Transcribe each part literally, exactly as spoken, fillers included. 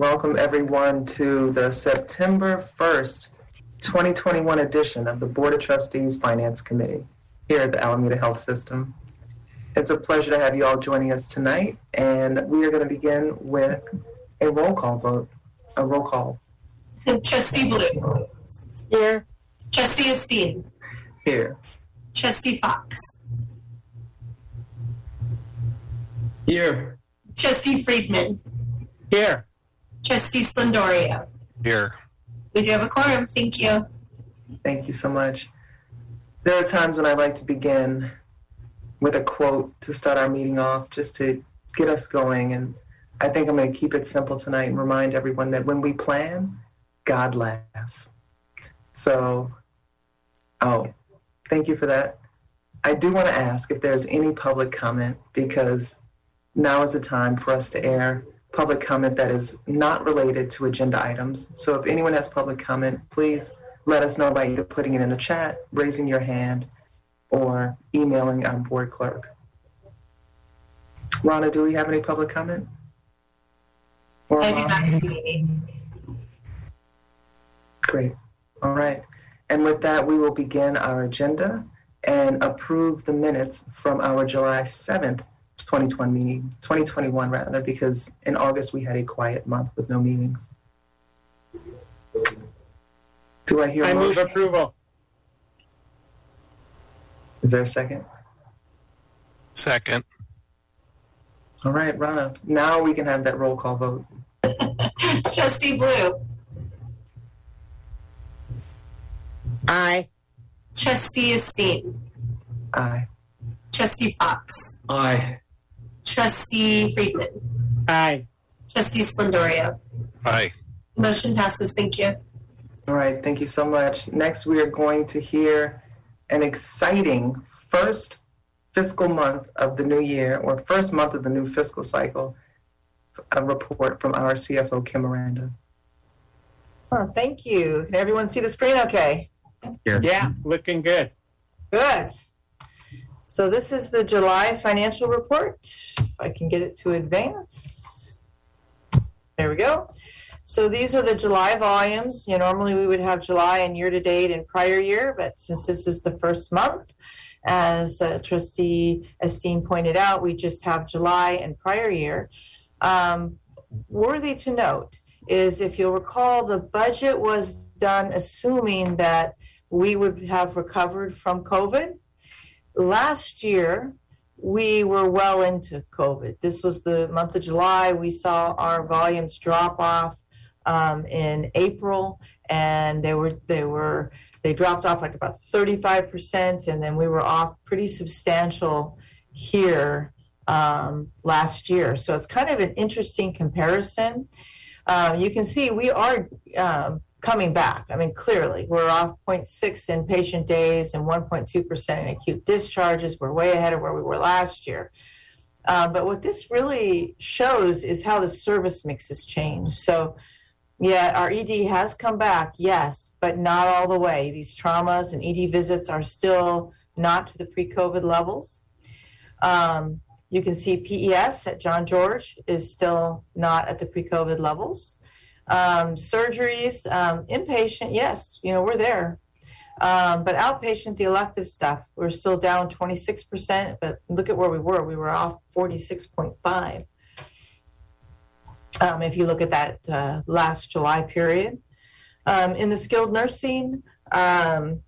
Welcome everyone to the September first, twenty twenty-one edition of the Board of Trustees Finance Committee here at the Alameda Health System. It's a pleasure to have you all joining us tonight, and we are going to begin with a roll call vote. A roll call. Trustee Blue. Here. Trustee Esteen. Here. Trustee Fox. Here. Trustee Friedman. Here. Trustee Splendorio. Here. We do have a quorum. Thank you. Thank you so much. There are times when I like to begin with a quote to start our meeting off, just to get us going. And I think I'm going to keep it simple tonight and remind everyone that when we plan, God laughs. So, oh, thank you for that. I do want to ask if there's any public comment, because now is the time for us to air public comment that is not related to agenda items. So if anyone has public comment, please let us know by either putting it in the chat, raising your hand, or emailing our board clerk. Ronna, do we have any public comment? Or I do not see any. Great. All right. And with that, we will begin our agenda and approve the minutes from our July seventh, twenty twenty meeting, twenty twenty-one rather, because in August we had a quiet month with no meetings. Do I hear I move approval. Is there a second? Second. All right, Ronna, now we can have that roll call vote. Trustee Blue. Aye. Trustee Esteen. Aye. Trustee Fox. Aye. Trustee Friedman. Aye. Trustee Splendorio. Aye. Motion passes. Thank you. All right. Thank you so much. Next, we are going to hear an exciting first fiscal month of the new year, or first month of the new fiscal cycle, a report from our C F O, Kim Miranda. Oh, thank you. Can everyone see the screen okay? Yes. Yeah, looking good. Good. So this is the July financial report. If I can get it to advance. There we go. So these are the July volumes. You know, normally we would have July and year-to-date and prior year, but since this is the first month, as uh, Trustee Esteen pointed out, we just have July and prior year. Um, worthy to note is, if you'll recall, the budget was done assuming that we would have recovered from COVID. Last year, we were well into COVID. This was the month of July. We saw our volumes drop off um, in April, and they were they were they dropped off like about thirty-five percent, and then we were off pretty substantial here um, last year. So it's kind of an interesting comparison. Um, you can see we are um, coming back. I mean, clearly, we're off zero point six in patient days and one point two percent in acute discharges. We're way ahead of where we were last year. Uh, but what this really shows is how the service mix has changed. So, yeah, our E D has come back, yes, but not all the way. These traumas and E D visits are still not to the pre-COVID levels. Um, you can see P E S at John George is still not at the pre-COVID levels. Um, surgeries, um, inpatient, yes, you know, we're there. Um, but outpatient, the elective stuff, we're still down twenty-six percent, but look at where we were. We were off forty-six point five. Um, if you look at that uh, last July period. Um, in the skilled nursing, um,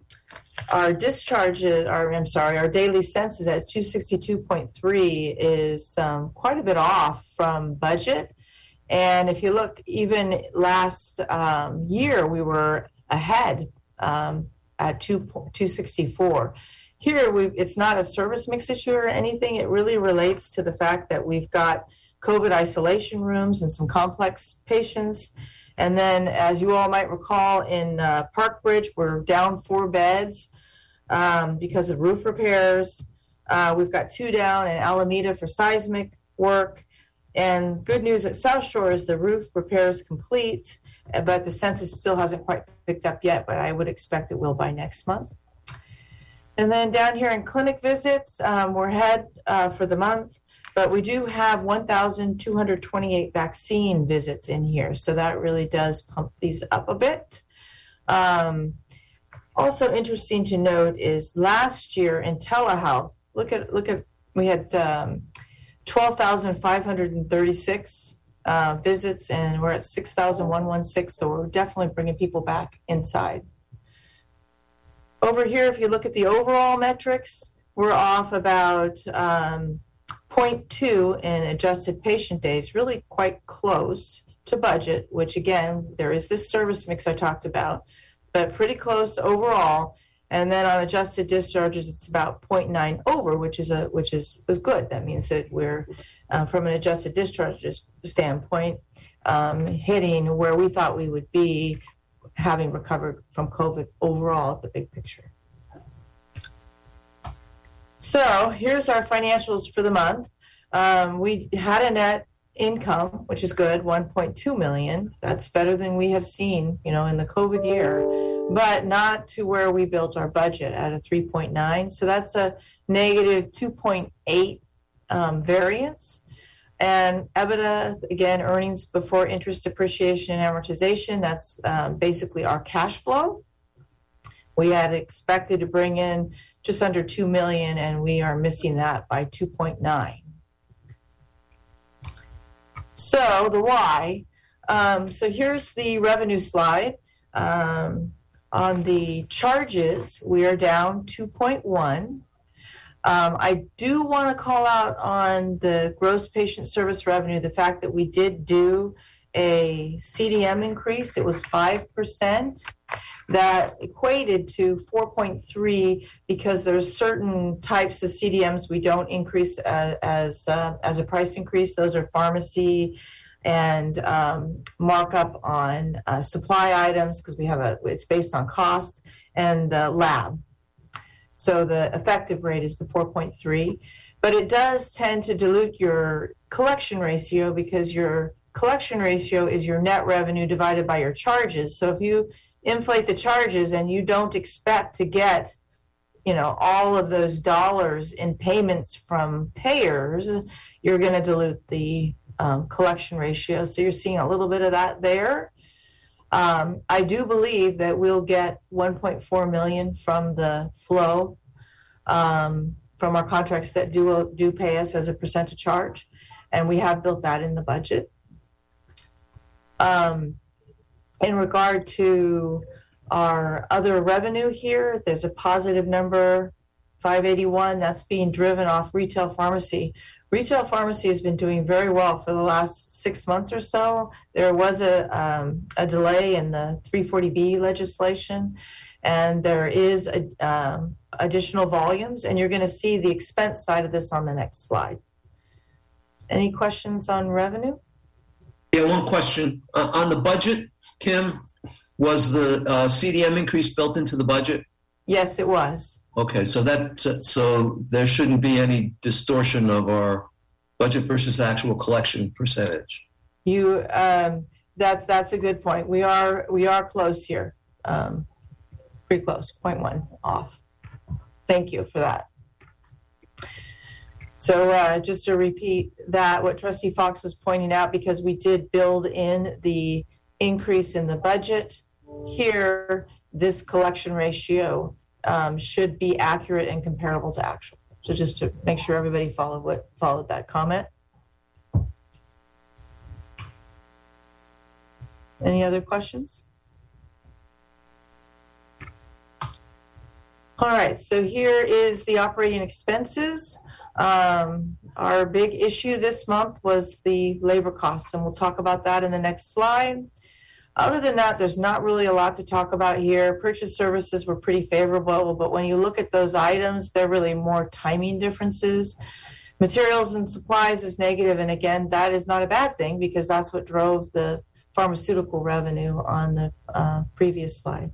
our discharges, our, I'm sorry, our daily census at two sixty-two point three is um, quite a bit off from budget. And if you look, even last um, year, we were ahead um, at two sixty-four. Here, we, it's not a service mix issue or anything. It really relates to the fact that we've got COVID isolation rooms and some complex patients. And then, as you all might recall, in uh, Park Bridge, we're down four beds um, because of roof repairs. Uh, we've got two down in Alameda for seismic work. And good news at South Shore is the roof repair is complete, but the census still hasn't quite picked up yet, but I would expect it will by next month. And then down here in clinic visits, um, we're ahead uh, for the month. But we do have one thousand two hundred twenty-eight vaccine visits in here, so that really does pump these up a bit. Um, also interesting to note is last year in telehealth, look at, look at we had um, twelve thousand five hundred thirty-six uh, visits, and we're at six thousand one hundred sixteen, so we're definitely bringing people back inside. Over here, if you look at the overall metrics, we're off about um, zero point two in adjusted patient days, really quite close to budget, which again, there is this service mix I talked about, but pretty close overall. And then on adjusted discharges, it's about zero point nine over, which is a which is, is good. That means that we're, uh, from an adjusted discharges standpoint, um, hitting where we thought we would be, having recovered from COVID overall at the big picture. So here's our financials for the month. Um, we had a net income, which is good, one point two million. That's better than we have seen, you know, in the COVID year, but not to where we built our budget at a three point nine. So that's a negative two point eight um, variance. And EBITDA, again, earnings before interest, depreciation, and amortization, that's um, basically our cash flow. We had expected to bring in just under two million dollars, and we are missing that by two point nine. So the why. Um, so here's the revenue slide. Um, on the charges, we are down two point one. Um, I do want to call out on the gross patient service revenue, the fact that we did do a C D M increase. It was five percent. That equated to four point three because there are certain types of C D Ms we don't increase as as, uh, as a price increase. Those are pharmacy and um, markup on uh, supply items because we have a it's based on cost and the lab. So the effective rate is the four point three, but it does tend to dilute your collection ratio because your collection ratio is your net revenue divided by your charges. So if you inflate the charges and you don't expect to get, you know, all of those dollars in payments from payers, you're going to dilute the um, collection ratio. So you're seeing a little bit of that there. Um, I do believe that we'll get one point four million from the flow um, from our contracts that do do pay us as a percent of charge, and we have built that in the budget. Um, In regard to our other revenue here, there's a positive number, five eighty-one. That's being driven off retail pharmacy. Retail pharmacy has been doing very well for the last six months or so. There was a um, a delay in the three forty B legislation, and there is a, um, additional volumes, and you're going to see the expense side of this on the next slide. Any questions on revenue? Yeah, one question uh, on the budget. Kim, was the uh, C D M increase built into the budget? Yes, it was. Okay, so that uh, so there shouldn't be any distortion of our budget versus actual collection percentage. You um, that's that's a good point. We are we are close here, um, pretty close, zero point one off. Thank you for that. So uh, just to repeat that, what Trustee Fox was pointing out, because we did build in the increase in the budget here, this collection ratio um, should be accurate and comparable to actual. So just to make sure everybody followed what followed that comment. Any other questions? All right, so here is the operating expenses. Um, our big issue this month was the labor costs, and we'll talk about that in the next slide. Other than that, there's not really a lot to talk about here. Purchase services were pretty favorable, but when you look at those items, they're really more timing differences. Materials and supplies is negative, and again, that is not a bad thing because that's what drove the pharmaceutical revenue on the uh, previous slide.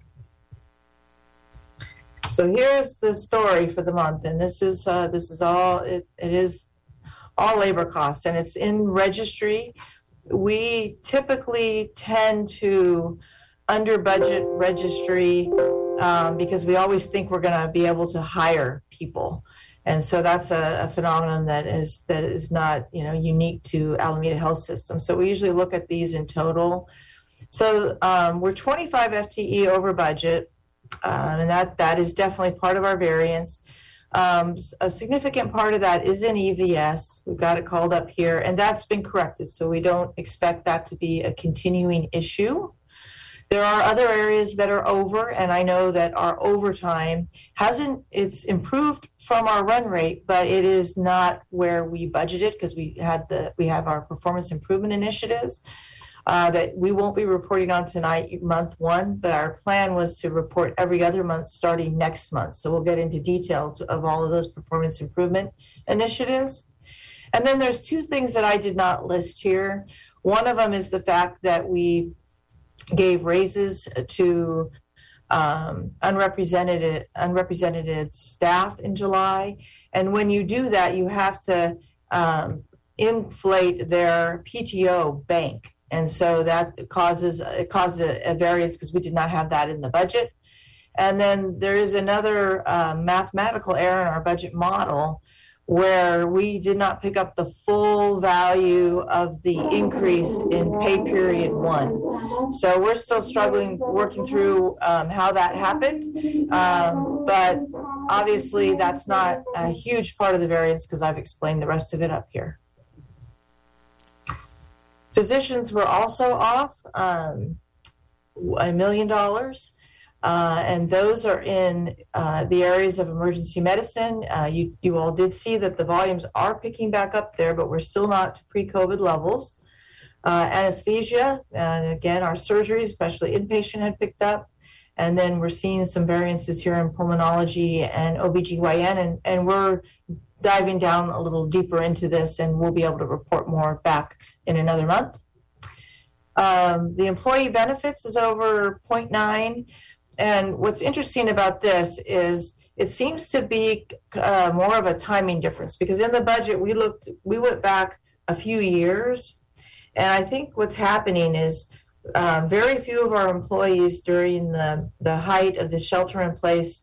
So here's the story for the month, and this is uh, this is all it, it is all labor costs, and it's in registry. We typically tend to under budget registry um, because we always think we're going to be able to hire people. And so that's a, a phenomenon that is that is not, you know, unique to Alameda Health System. So we usually look at these in total. So um, we're twenty-five F T E over budget, um, and that, that is definitely part of our variance. Um, a significant part of that is in E V S. We've got it called up here, and that's been corrected. So we don't expect that to be a continuing issue. There are other areas that are over, and I know that our overtime hasn't, it's improved from our run rate, but it is not where we budgeted because we had the, we have our performance improvement initiatives uh, that we won't be reporting on tonight, month one, but our plan was to report every other month starting next month. So we'll get into detail to, of all of those performance improvement initiatives. And then there's two things that I did not list here. One of them is the fact that we gave raises to um, unrepresented unrepresented staff in July. And when you do that, you have to um, inflate their P T O bank. And so that causes, it causes a, a variance because we did not have that in the budget. And then there is another uh, mathematical error in our budget model where we did not pick up the full value of the increase in pay period one. So we're still struggling, working through um, how that happened. Um, but obviously that's not a huge part of the variance because I've explained the rest of it up here. Physicians were also off um, a million dollars. Uh, and those are in uh, the areas of emergency medicine. Uh, you, you all did see that the volumes are picking back up there, but we're still not to pre-COVID levels. Uh, anesthesia, and again, our surgeries, especially inpatient, had picked up. And then we're seeing some variances here in pulmonology and O B G Y N, and, and we're diving down a little deeper into this, and we'll be able to report more back in another month. Um, the employee benefits is over zero point nine. And what's interesting about this is it seems to be uh, more of a timing difference, because in the budget we looked, we went back a few years, and I think what's happening is uh, very few of our employees during the, the height of the shelter in place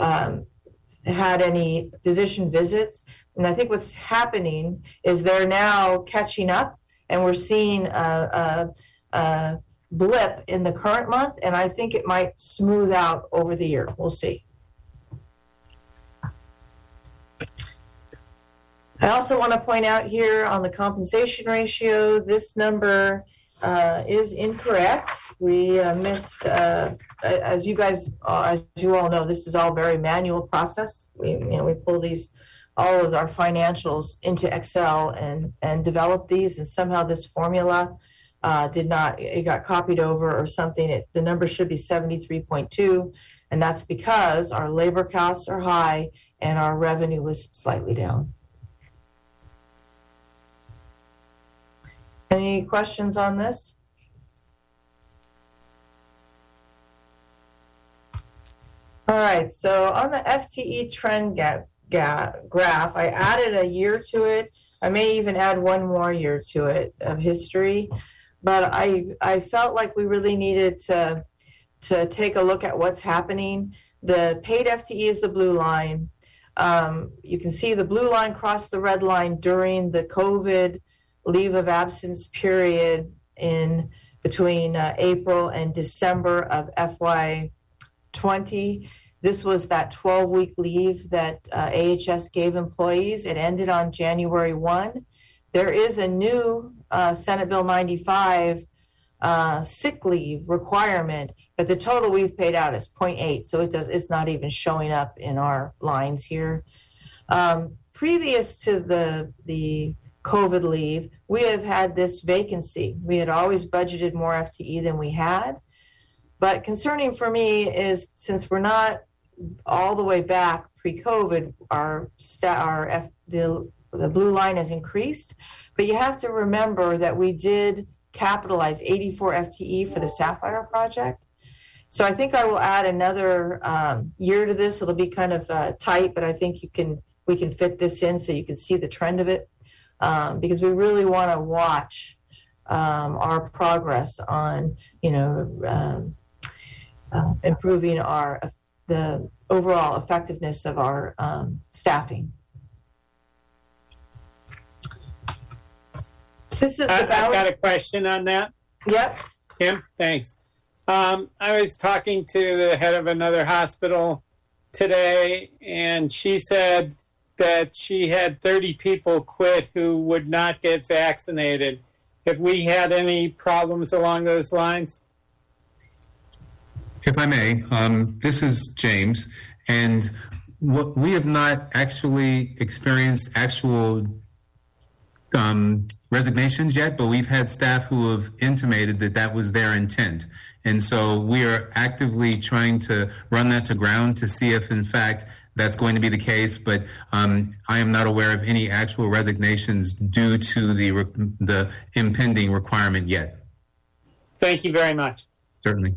um, had any physician visits. And I think what's happening is they're now catching up, and we're seeing a, a, a blip in the current month, and I think it might smooth out over the year. We'll see. I also want to point out here on the compensation ratio, this number uh, is incorrect. We uh, missed, uh, as you guys, uh, as you all know, this is all very manual process. We, you know, we pull these, all of our financials into Excel and, and develop these, and somehow this formula Uh, did not, it got copied over or something. It, the number should be seventy-three point two, and that's because our labor costs are high and our revenue was slightly down. Any questions on this? All right, so on the F T E trend gap, gap, graph, I added a year to it. I may even add one more year to it of history. But I I felt like we really needed to, to take a look at what's happening. The paid F T E is the blue line. Um, you can see the blue line crossed the red line during the COVID leave of absence period in between uh, April and December of F Y twenty. This was that twelve-week leave that uh, A H S gave employees. It ended on January first. There is a new uh, Senate Bill ninety-five uh, sick leave requirement, but the total we've paid out is zero point eight, so it does, it's not even showing up in our lines here. Um, previous to the, the COVID leave, we have had this vacancy. We had always budgeted more F T E than we had, but concerning for me is since we're not all the way back pre-COVID, our, sta- our F- the The blue line has increased, but you have to remember that we did capitalize eighty-four F T E for the Sapphire project. So I think I will add another um, year to this. It'll be kind of uh, tight, but I think you can we can fit this in so you can see the trend of it, um, because we really want to watch um, our progress on you know um, uh, improving our the overall effectiveness of our um, staffing. This is I, about- I've got a question on that. Yep. Kim, thanks. Um, I was talking to the head of another hospital today, and she said that she had thirty people quit who would not get vaccinated. Have we had any problems along those lines? If I may, um, this is James, and what, we have not actually experienced actual um, resignations yet, but we've had staff who have intimated that that was their intent. And so we are actively trying to run that to ground to see if, in fact, that's going to be the case. But um, I am not aware of any actual resignations due to the re- the impending requirement yet. Thank you very much. Certainly.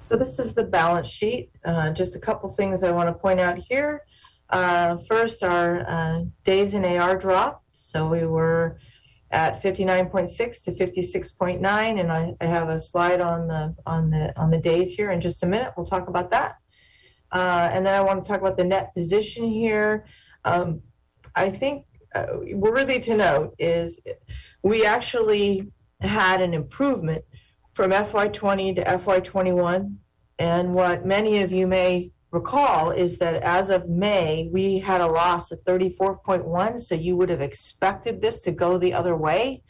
So this is the balance sheet. Uh, just a couple things I want to point out here. Uh, first, our uh, days in A R dropped. So we were at fifty-nine point six to fifty-six point nine, and I, I have a slide on the on the on the days here in just a minute. We'll talk about that, uh, and then I want to talk about the net position here. Um, I think uh, worthy to note is we actually had an improvement from F Y twenty to F Y twenty-one, and what many of you may recall is that as of May, we had a loss of thirty-four point one, so you would have expected this to go the other way.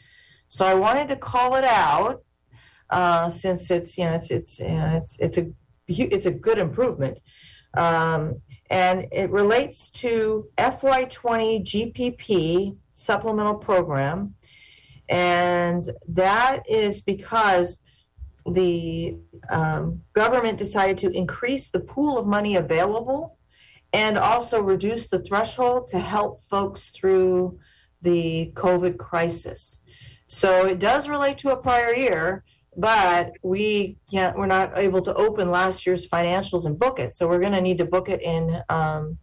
So I wanted to call it out uh, since it's you know it's it's you know, it's it's a it's a good improvement, um, and it relates to F Y twenty G P P supplemental program, and that is because the um, government decided to increase the pool of money available and also reduce the threshold to help folks through the COVID crisis. So it does relate to a prior year, but we can't, we're not able to open last year's financials and book it. So we're going to need to book it in um,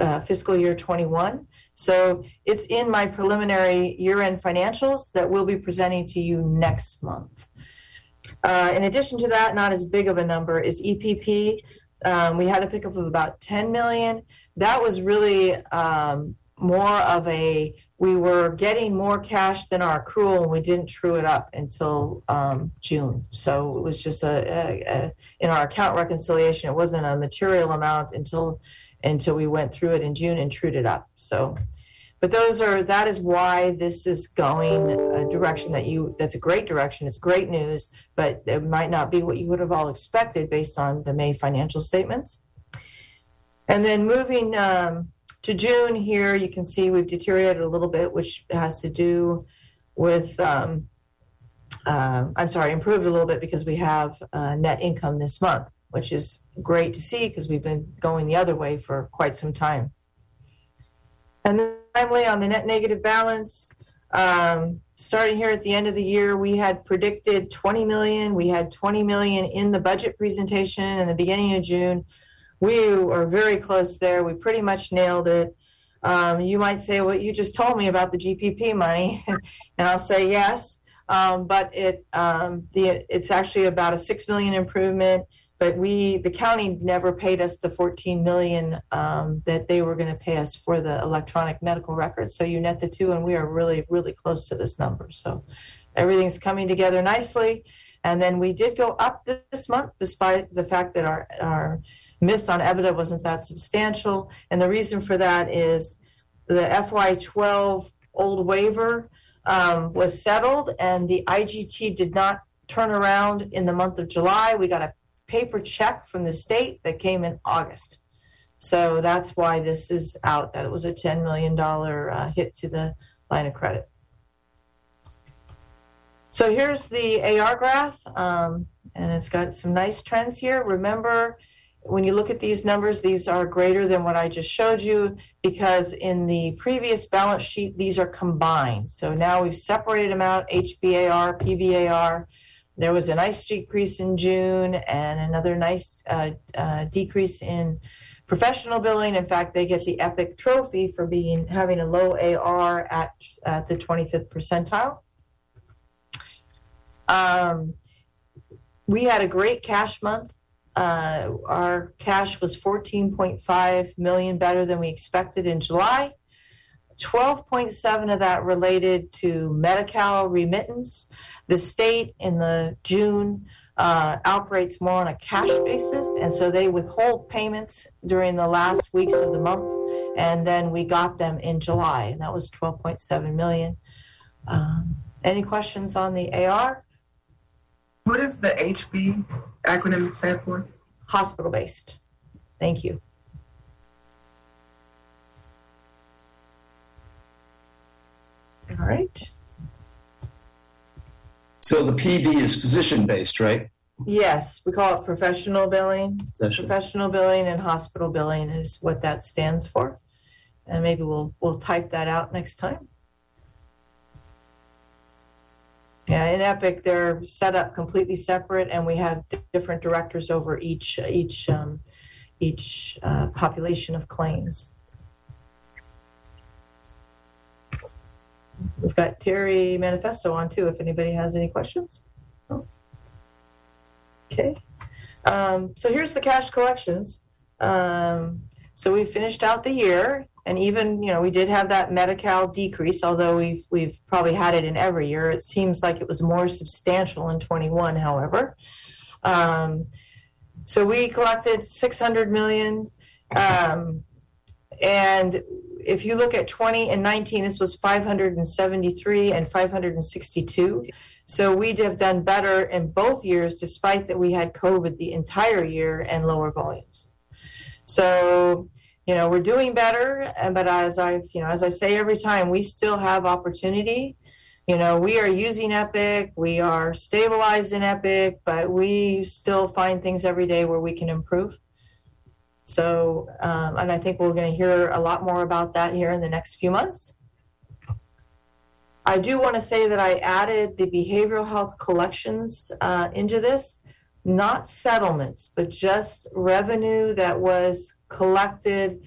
uh, fiscal year twenty-one. So it's in my preliminary year-end financials that we'll be presenting to you next month. Uh, in addition to that, not as big of a number is E P P. Um, we had a pickup of about ten million. That was really um, more of a, we were getting more cash than our accrual, and we didn't true it up until um, June. So it was just a, a, a in our account reconciliation, it wasn't a material amount until until we went through it in June and trued it up. So, but those are that is why this is going a direction that you that's a great direction. It's great news, but it might not be what you would have all expected based on the May financial statements. And then moving um, to June here, you can see we've deteriorated a little bit, which has to do with um, uh, I'm sorry, improved a little bit because we have uh, net income this month, which is great to see because we've been going the other way for quite some time. And then finally, on the net negative balance, um, starting here at the end of the year, we had predicted twenty million. We had twenty million in the budget presentation in the beginning of June. We were very close there. We pretty much nailed it. Um, you might say, well, you just told me about the G P P money, and I'll say yes. Um, but it um, the it's actually about a six million improvement. But we, the county never paid us the fourteen million dollars um, that they were going to pay us for the electronic medical record. So you net the two, and we are really, really close to this number. So everything's coming together nicely. And then we did go up this month, despite the fact that our, our miss on EBITDA wasn't that substantial. And the reason for that is the F Y twelve old waiver um, was settled, and the I G T did not turn around in the month of July. We got a paper check from the state that came in August. So that's why this is out. That it was a ten million dollars uh, hit to the line of credit. So here's the A R graph, um, and it's got some nice trends here. Remember, when you look at these numbers, these are greater than what I just showed you because in the previous balance sheet, these are combined. So now we've separated them out, H B A R, P V A R. There was a nice decrease in June and another nice uh, uh, decrease in professional billing. In fact, they get the Epic trophy for being having a low A R at, at the twenty-fifth percentile. Um, we had a great cash month. Uh, our cash was fourteen point five million better than we expected in July. twelve point seven of that related to Medi-Cal remittance. The state in the June uh, operates more on a cash basis, and so they withhold payments during the last weeks of the month, and then we got them in July, and that was twelve point seven million dollars. Um, any questions on the A R? What does the H B acronym stand for? Hospital-based. Thank you. All right. So the P B is physician-based, right? Yes, we call it professional billing. Session. Professional billing and hospital billing is what that stands for. And maybe we'll we'll type that out next time. Yeah, in Epic, they're set up completely separate, and we have different directors over each each um, each uh, population of claims. We've got Terry Manifesto on too, if anybody has any questions. Oh. Okay, um, so here's the cash collections. Um, so we finished out the year. And even, you know, we did have that Medi-Cal decrease, although we've we've probably had it in every year. It seems like it was more substantial in twenty-one, however. Um, so we collected six hundred million dollars. Um, and if you look at twenty and nineteen, this was five hundred seventy-three and five hundred sixty-two. So we'd have done better in both years, despite that we had COVID the entire year and lower volumes. So... You know, we're doing better, but as I've, you know, as I say every time, we still have opportunity. You know, we are using Epic, we are stabilized in Epic, but we still find things every day where we can improve. So, um, and I think we're going to hear a lot more about that here in the next few months. I do want to say that I added the behavioral health collections uh, into this, not settlements, but just revenue that was collected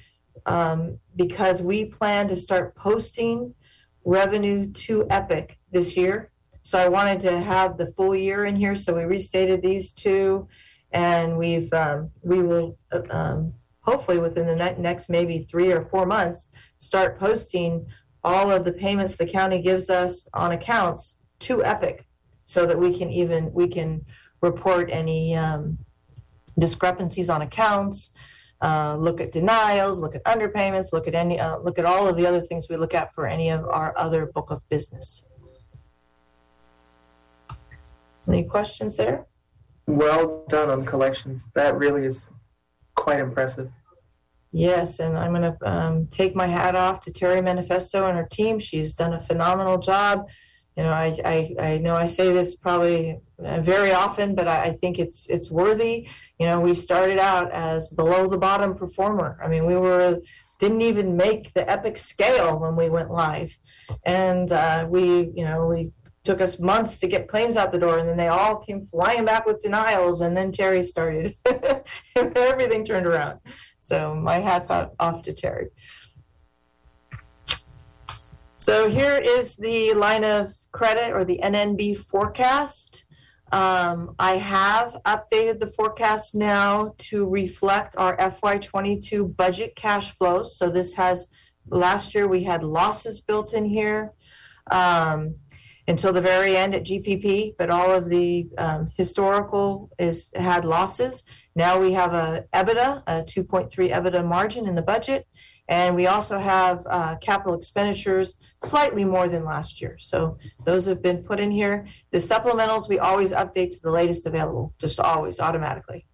um, because we plan to start posting revenue to Epic this year. So I wanted to have the full year in here. So we restated these two, and we've um, we will uh, um, hopefully within the ne- next maybe three or four months start posting all of the payments the county gives us on accounts to Epic, so that we can even we can report any um, discrepancies on accounts. Uh, look at denials, look at underpayments, look at any, uh, look at all of the other things we look at for any of our other book of business. Any questions there? Well done on collections. That really is quite impressive. Yes, and I'm going to um, take my hat off to Terry Manifesto and her team. She's done a phenomenal job. You know, I I, I know I say this probably very often, but I, I think it's it's worthy. You know, we started out as below the bottom performer. I mean, we were didn't even make the Epic scale when we went live. And uh, we, you know, we took us months to get claims out the door, and then they all came flying back with denials, and then Terry started. And everything turned around. So my hat's off to Terry. So here is the line of credit or the N N B forecast. Um, I have updated the forecast now to reflect our F Y twenty-two budget cash flows. So this has, last year we had losses built in here um, until the very end at G P P, but all of the um, historical is had losses. Now we have a EBITDA, a two point three EBITDA margin in the budget, and we also have uh, capital expenditures slightly more than last year. So those have been put in here. The supplementals, we always update to the latest available, just always automatically.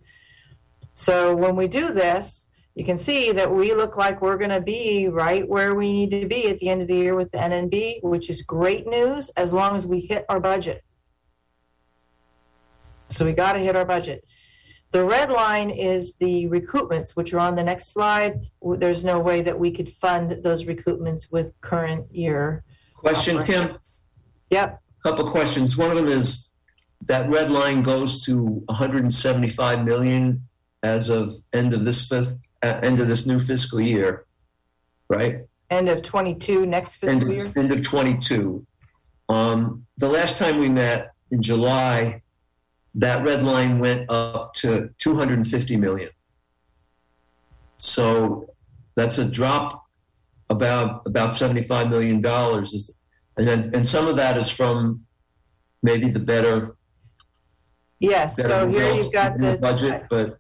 So when we do this, you can see that we look like we're going to be right where we need to be at the end of the year with the N N B, which is great news as long as we hit our budget. So we got to hit our budget. The red line is the recoupments, which are on the next slide. There's no way that we could fund those recoupments with current year. Question, Kim? Yep. A couple questions. One of them is that red line goes to one hundred seventy-five million dollars as of end of this fifth, uh, end of this new fiscal year, right? End of twenty-two, next fiscal end of, year? End of twenty-two. Um, the last time we met in July, that red line went up to two hundred fifty million. So that's a drop about about seventy-five million dollars. And then, and some of that is from maybe the better. Yes. Better so here you've got the, the budget, but.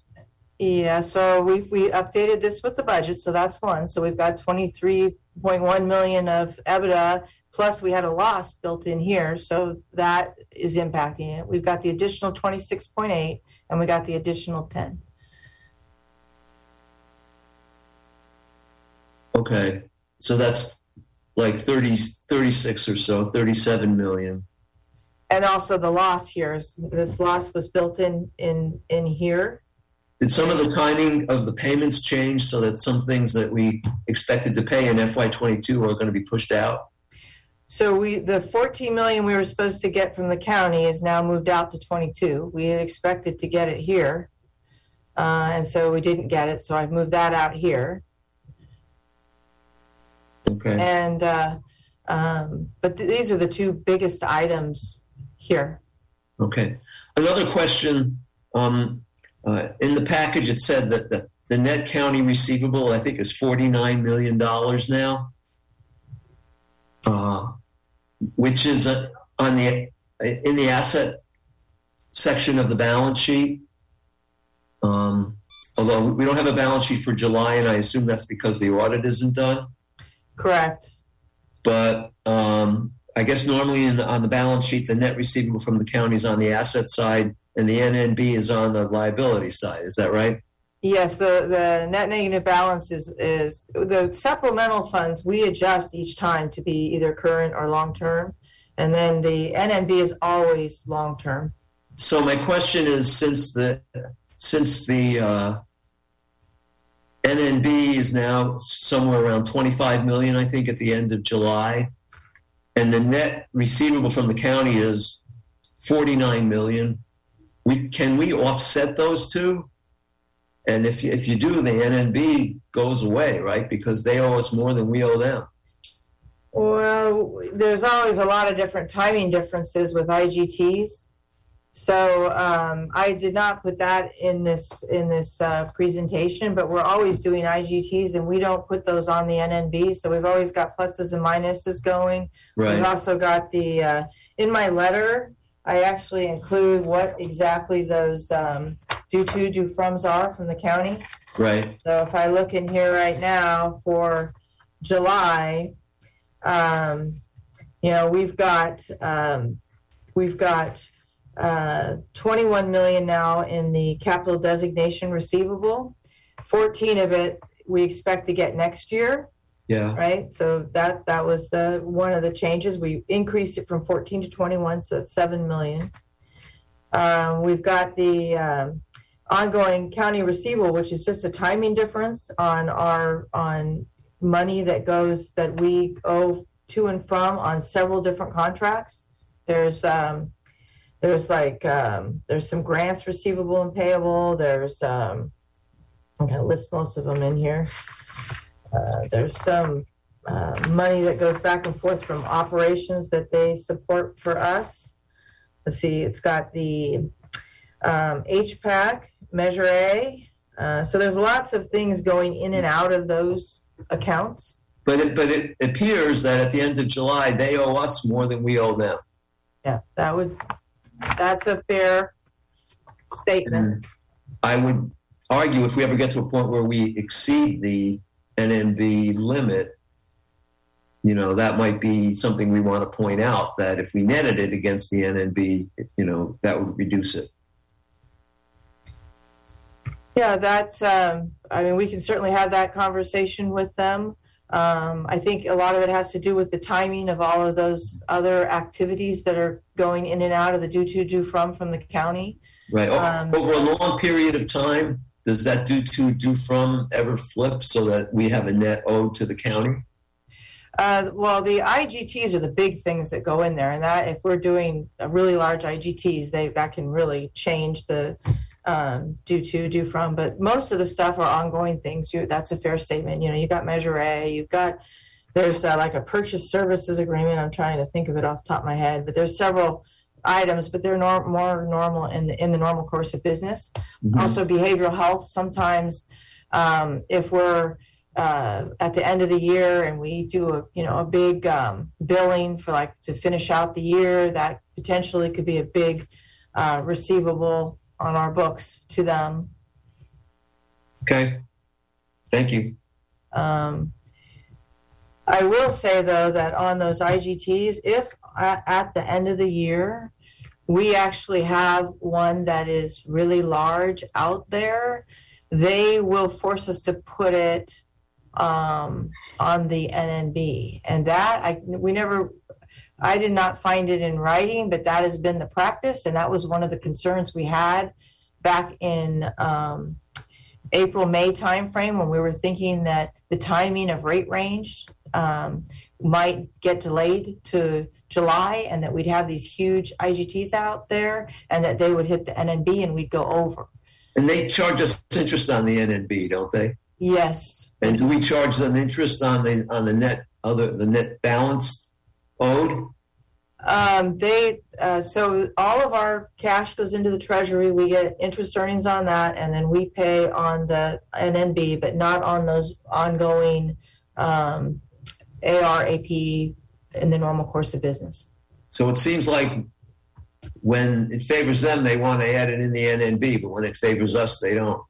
Yeah. So we we updated this with the budget. So that's one. So we've got twenty-three point one million of EBITDA, plus we had a loss built in here. So that is impacting it. We've got the additional twenty-six point eight and we got the additional ten. Okay. So that's like thirty, thirty-six or so, thirty-seven million. And also the loss here is this loss was built in, in, in here. Did some of the timing of the payments change so that some things that we expected to pay in F Y twenty-two are going to be pushed out? So we, the fourteen million we were supposed to get from the county is now moved out to twenty-two. We had expected to get it here. Uh, and so we didn't get it. So I've moved that out here. Okay. And, uh, um, but th- these are the two biggest items here. Okay. Another question, um, uh, in the package, it said that the, the net county receivable, I think, is forty-nine million dollars now, uh, which is uh, on the, in the asset section of the balance sheet. Um, although we don't have a balance sheet for July, and I assume that's because the audit isn't done. Correct. But um, I guess normally in the, on the balance sheet, the net receivable from the county is on the asset side and the N N B is on the liability side. Is that right? Yes. The, the net negative balance is, is the supplemental funds we adjust each time to be either current or long-term. And then the N N B is always long-term. So my question is, since the, since the, uh, N N B is now somewhere around twenty-five million, I think, at the end of July. And the net receivable from the county is forty-nine million. We, can we offset those two? And if you, if you do, the N N B goes away, right? Because they owe us more than we owe them. Well, there's always a lot of different timing differences with I G Ts. So um, I did not put that in this in this uh, presentation, but we're always doing I G Ts, and we don't put those on the N N B. So we've always got pluses and minuses going. Right. We've also got the uh, in my letter, I actually include what exactly those um, due to, due froms are from the county. Right. So if I look in here right now for July, um, you know, we've got um, we've got. Uh, twenty-one million now in the capital designation receivable. fourteen of it we expect to get next year. Yeah. Right. So that that was the one of the changes. We increased it from fourteen to twenty-one, so that's seven million. Um, we've got the um, ongoing county receivable, which is just a timing difference on our on money that goes that we owe to and from on several different contracts. There's um, There's like, um, there's some grants receivable and payable. There's, um, I'm going to list most of them in here. Uh, there's some uh, money that goes back and forth from operations that they support for us. Let's see, it's got the um, H PAC, Measure A. Uh, so there's lots of things going in and out of those accounts. But it, but it appears that at the end of July, they owe us more than we owe them. Yeah, that would... That's a fair statement. And I would argue if we ever get to a point where we exceed the N N B limit, you know, that might be something we want to point out, that if we netted it against the N N B, you know, that would reduce it. Yeah, that's, um, I mean, we can certainly have that conversation with them. Um, I think a lot of it has to do with the timing of all of those other activities that are going in and out of the due to, due from from the county. Right. Um, Over a long period of time, does that due to, due from ever flip so that we have a net owed to the county? Uh, well, the I G Ts are the big things that go in there, and that if we're doing a really large I G Ts, they that can really change the Um, due to, due from, but most of the stuff are ongoing things. You, that's a fair statement. You know, you've got Measure A, you've got, there's uh, like a purchase services agreement. I'm trying to think of it off the top of my head, but there's several items, but they're nor- more normal in the, in the normal course of business. Mm-hmm. Also behavioral health. Sometimes um, if we're uh, at the end of the year, and we do a you know a big um, billing for like to finish out the year, that potentially could be a big uh, receivable on our books to them. Okay, thank you. Um, I will say though that on those I G Ts, if uh, at the end of the year we actually have one that is really large out there, they will force us to put it um, on the N N B, and that I we never I did not find it in writing, but that has been the practice, and that was one of the concerns we had back in um, April, May timeframe when we were thinking that the timing of rate range um, might get delayed to July, and that we'd have these huge I G Ts out there, and that they would hit the N N B and we'd go over. And they charge us interest on the N N B, don't they? Yes. And do we charge them interest on the on the net other the net balance owed? Um, they uh, so all of our cash goes into the Treasury. We get interest earnings on that, and then we pay on the N N B, but not on those ongoing um, A R, A P in the normal course of business. So it seems like when it favors them, they want to add it in the N N B, but when it favors us, they don't.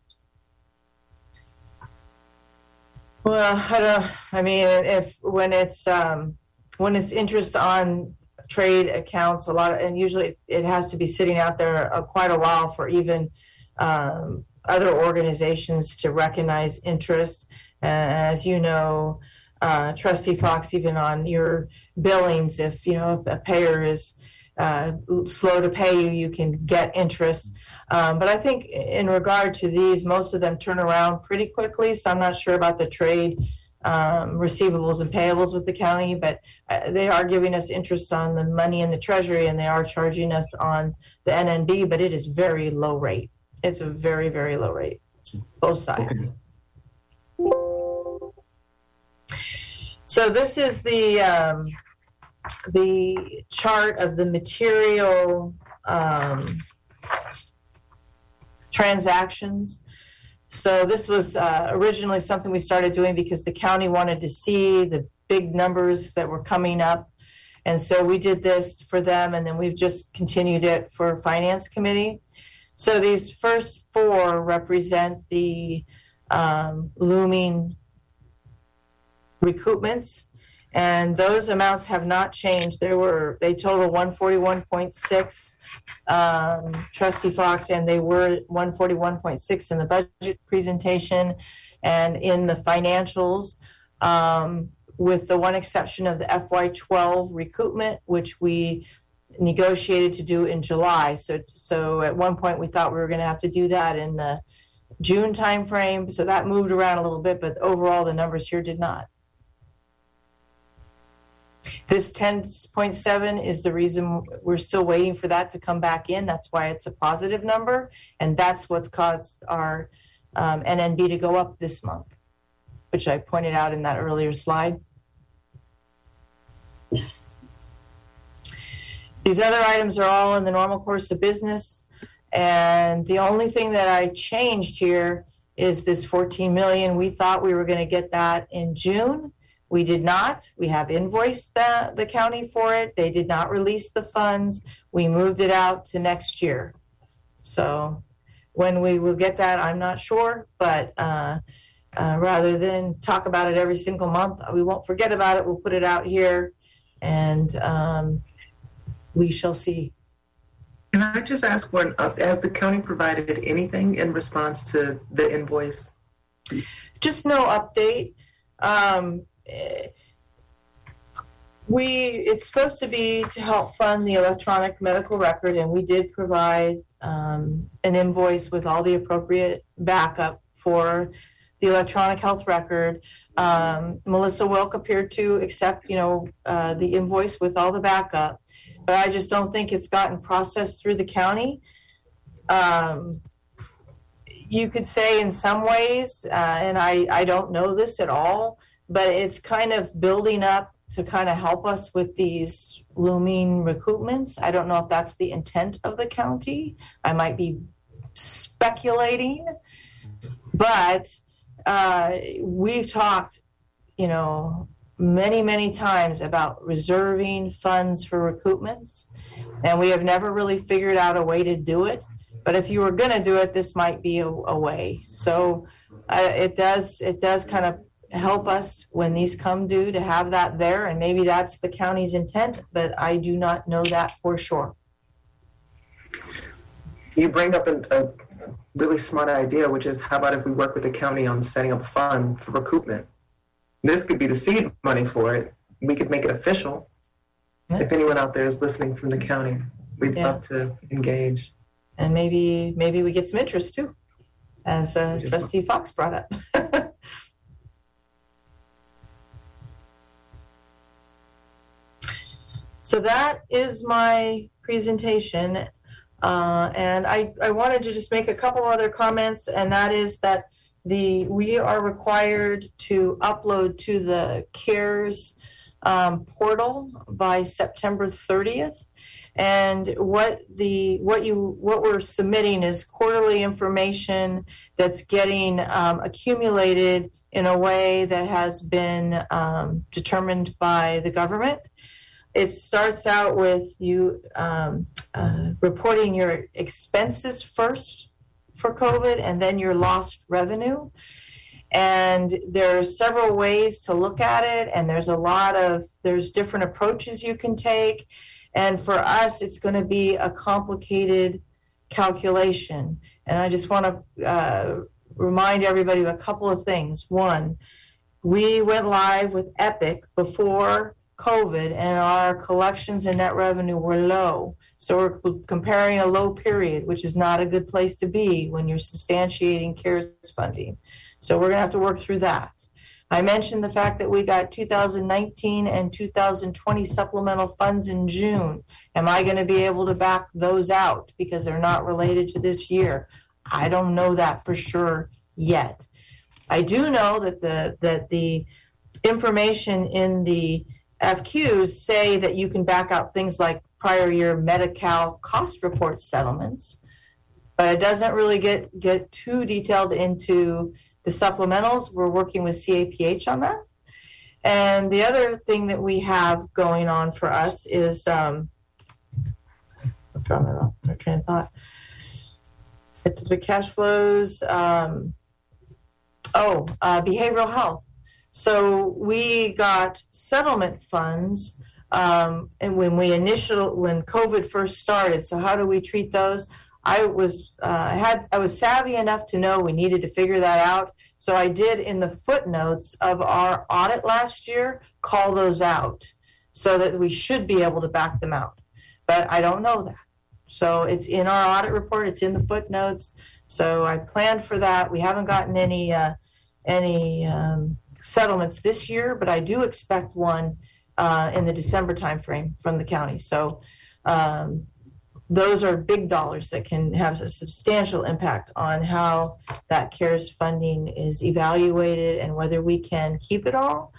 Well, I don't. I mean, if when it's um, when it's interest on trade accounts, a lot of, and usually it has to be sitting out there uh, quite a while for even um, other organizations to recognize interest. And as you know, uh, Trustee Fox, even on your billings, if you know a payer is uh, slow to pay you, you can get interest. Um, but I think in regard to these, most of them turn around pretty quickly. So I'm not sure about the trade Um, receivables and payables with the county, but uh, they are giving us interest on the money in the Treasury, and they are charging us on the N N B, but it is very low rate. It's a very, very low rate, both sides. Okay. So this is the um, the chart of the material um, transactions. So this was uh, originally something we started doing because the county wanted to see the big numbers that were coming up. And so we did this for them, and then we've just continued it for Finance Committee. So these first four represent the um, looming recoupments, and those amounts have not changed. There were, they total one forty-one point six, um, Trustee Fox, and they were one forty-one point six in the budget presentation and in the financials, um, with the one exception of the F Y twelve recoupment, which we negotiated to do in July. So, so at one point we thought we were going to have to do that in the June timeframe. So that moved around a little bit, but overall the numbers here did not. This ten point seven is the reason we're still waiting for that to come back in. That's why it's a positive number, and that's what's caused our um, N N B to go up this month, which I pointed out in that earlier slide. These other items are all in the normal course of business, and the only thing that I changed here is this fourteen million dollars. We thought we were going to get that in June. We did not. We have invoiced the, the county for it. They did not release the funds. We moved it out to next year. So when we will get that, I'm not sure. But uh, uh, rather than talk about it every single month, we won't forget about it. We'll put it out here, and um, we shall see. Can I just ask one, uh, has the county provided anything in response to the invoice? Just no update. Um, we it's supposed to be to help fund the electronic medical record, and we did provide um, an invoice with all the appropriate backup for the electronic health record. Um, Melissa Wilk appeared to accept, you know, uh, the invoice with all the backup, but I just don't think it's gotten processed through the county. Um, you could say in some ways, uh, and I, I don't know this at all, but it's kind of building up to kind of help us with these looming recoupments. I don't know if that's the intent of the county. I might be speculating, but uh, we've talked, you know, many, many times about reserving funds for recoupments, and we have never really figured out a way to do it. But if you were going to do it, this might be a, a way. So uh, it does it does kind of help us when these come due to have that there, and maybe that's the county's intent, but I do not know that for sure. You bring up an, a really smart idea, which is how about if we work with the county on setting up a fund for recoupment? This could be the seed money for it. We could make it official. Yeah. If anyone out there is listening from the county, we'd yeah. love to engage. And maybe maybe we get some interest too, as uh, Trustee Fox brought up. So that is my presentation. Uh, and I, I wanted to just make a couple other comments, and that is that the we are required to upload to the CARES um, portal by September thirtieth. And what the what you what we're submitting is quarterly information that's getting um, accumulated in a way that has been um, determined by the government. It starts out with you um, uh, reporting your expenses first for COVID and then your lost revenue. And there are several ways to look at it, and there's a lot of, there's different approaches you can take. And for us, it's going to be a complicated calculation. And I just want to uh, remind everybody of a couple of things. One, we went live with Epic before COVID, and our collections and net revenue were low. So we're comparing a low period, which is not a good place to be when you're substantiating CARES funding. So we're going to have to work through that. I mentioned the fact that we got two thousand nineteen and two thousand twenty supplemental funds in June. Am I going to be able to back those out because they're not related to this year? I don't know that for sure yet. I do know that the that the information in the F Qs say that you can back out things like prior year Medi-Cal cost report settlements, but it doesn't really get, get too detailed into the supplementals. We're working with C A P H on that. And the other thing that we have going on for us is, um, I'm trying to my train of thought. It's the cash flows, um, oh, uh, behavioral health. So we got settlement funds, um, and when we initial when COVID first started. So how do we treat those? I was uh, I had I was savvy enough to know we needed to figure that out. So I did in the footnotes of our audit last year call those out, so that we should be able to back them out. But I don't know that. So it's in our audit report. It's in the footnotes. So I planned for that. We haven't gotten any uh, any. Um, settlements this year, but I do expect one uh, in the December timeframe from the county. So um, those are big dollars that can have a substantial impact on how that CARES funding is evaluated and whether we can keep it all.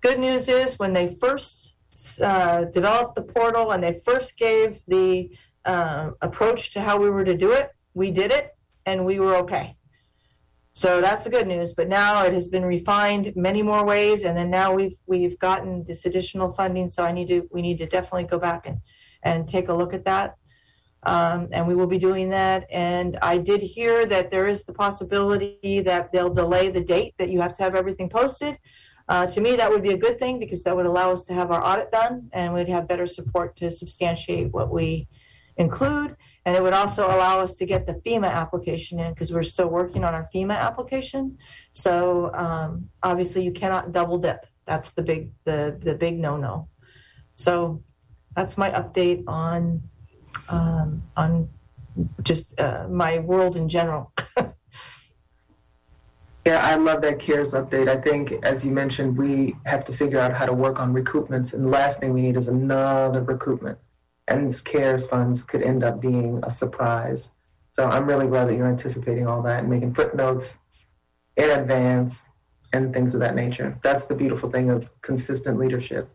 Good news is when they first uh, developed the portal and they first gave the uh, approach to how we were to do it, we did it and we were okay. So that's the good news, but now it has been refined many more ways, and then now we've we've gotten this additional funding, so I need to we need to definitely go back and, and take a look at that, um, and we will be doing that. And I did hear that there is the possibility that they'll delay the date that you have to have everything posted. Uh, to me, that would be a good thing because that would allow us to have our audit done, and we'd have better support to substantiate what we include. And it would also allow us to get the FEMA application in because we're still working on our FEMA application. So um, obviously you cannot double dip. That's the big the the big no-no. So that's my update on um, on just uh, my world in general. Yeah, I love that CARES update. I think, as you mentioned, we have to figure out how to work on recoupments. And the last thing we need is another recoupment. And these CARES funds could end up being a surprise. So I'm really glad that you're anticipating all that and making footnotes in advance and things of that nature. That's the beautiful thing of consistent leadership.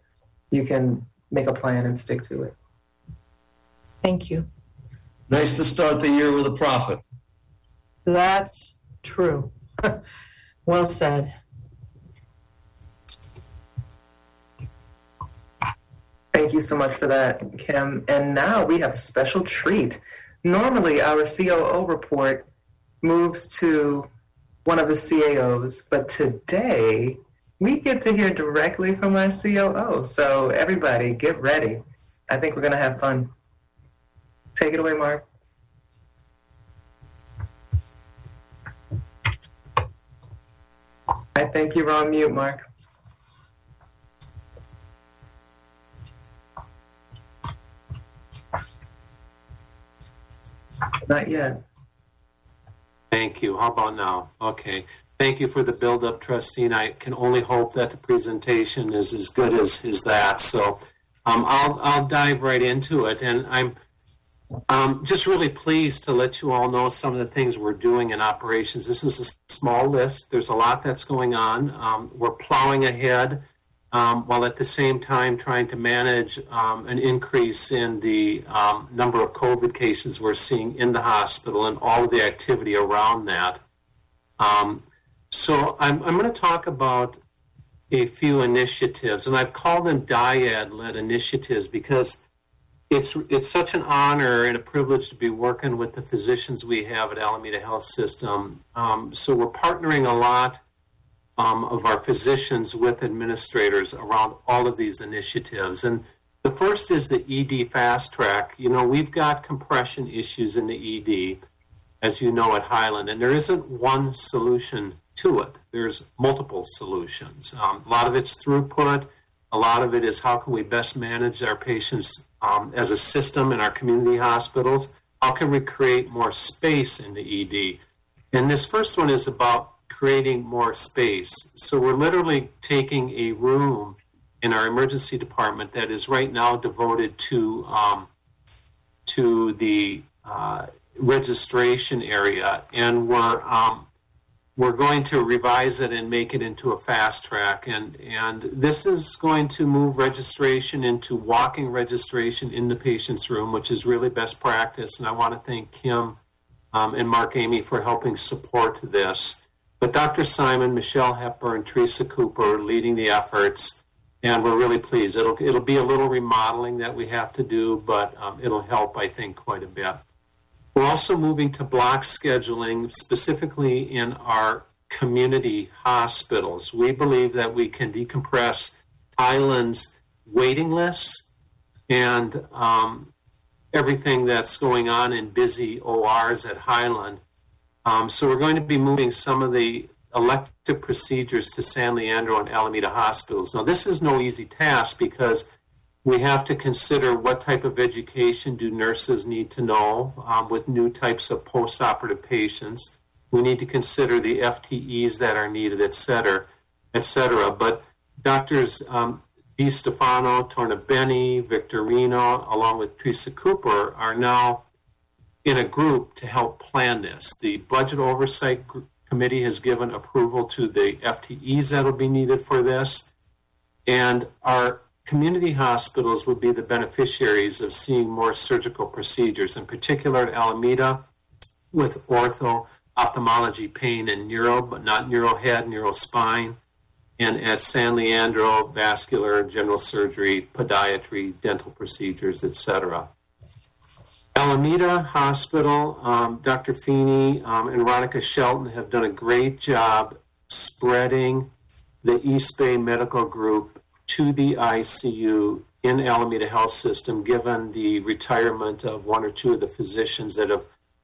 You can make a plan and stick to it. Thank you. Nice to start the year with a profit. That's true. Well said. Thank you so much for that, Kim. And now we have a special treat. Normally, our C O O report moves to one of the C A Os, but today we get to hear directly from our C O O. So everybody, get ready. I think we're going to have fun. Take it away, Mark. I think you're on mute, Mark. Not yet. Thank you. How about now? Okay. Thank you for the build-up, Trustee, and I can only hope that the presentation is as good as, as that. So um, I'll I'll dive right into it, and I'm um, just really pleased to let you all know some of the things we're doing in operations. This is a small list. There's a lot that's going on. Um, we're plowing ahead um, while at the same time trying to manage um, an increase in the um, number of COVID cases we're seeing in the hospital and all of the activity around that. Um, so I'm, I'm going to talk about a few initiatives, and I've called them dyad-led initiatives because it's it's such an honor and a privilege to be working with the physicians we have at Alameda Health System. Um, so we're partnering a lot um, of our physicians with administrators around all of these initiatives. And the first is the E D fast track. You know, we've got compression issues in the E D, as you know, at Highland, and there isn't one solution to it. There's multiple solutions. Um, a lot of it's throughput. A lot of it is how can we best manage our patients Um, as a system in our community hospitals. How can we create more space in the E D? And this first one is about creating more space. So we're literally taking a room in our emergency department that is right now devoted to um, to the uh, registration area, and we're um, we're going to revise it and make it into a fast track. And, and this is going to move registration into walking registration in the patient's room, which is really best practice. And I want to thank Kim um, and Mark Amy for helping support this. But Doctor Simon, Michelle Hepburn, Teresa Cooper are leading the efforts, and we're really pleased. It'll, it'll be a little remodeling that we have to do, but um, it'll help, I think, quite a bit. We're also moving to block scheduling, specifically in our community hospitals. We believe that we can decompress Highland's waiting lists and um, everything that's going on in busy O Rs at Highland. Um, so we're going to be moving some of the elective procedures to San Leandro and Alameda hospitals. Now, this is no easy task because we have to consider what type of education do nurses need to know um, with new types of postoperative patients. We need to consider the F T Es that are needed, et cetera, et cetera. But Doctors um, DiStefano, Tornabeni, Victorino, along with Teresa Cooper, are now in a group to help plan this. The Budget Oversight Committee has given approval to the F T Es that will be needed for this, and our community hospitals would be the beneficiaries of seeing more surgical procedures, in particular at Alameda with ortho, ophthalmology, pain, and neuro, but not neuro head, neuro spine, and at San Leandro, vascular, general surgery, podiatry, dental procedures, et cetera. Alameda Hospital, um, Doctor Feeney um, and Ronica Shelton have done a great job spreading the East Bay Medical Group to the I C U in Alameda Health System, given the retirement of one or two of the physicians that have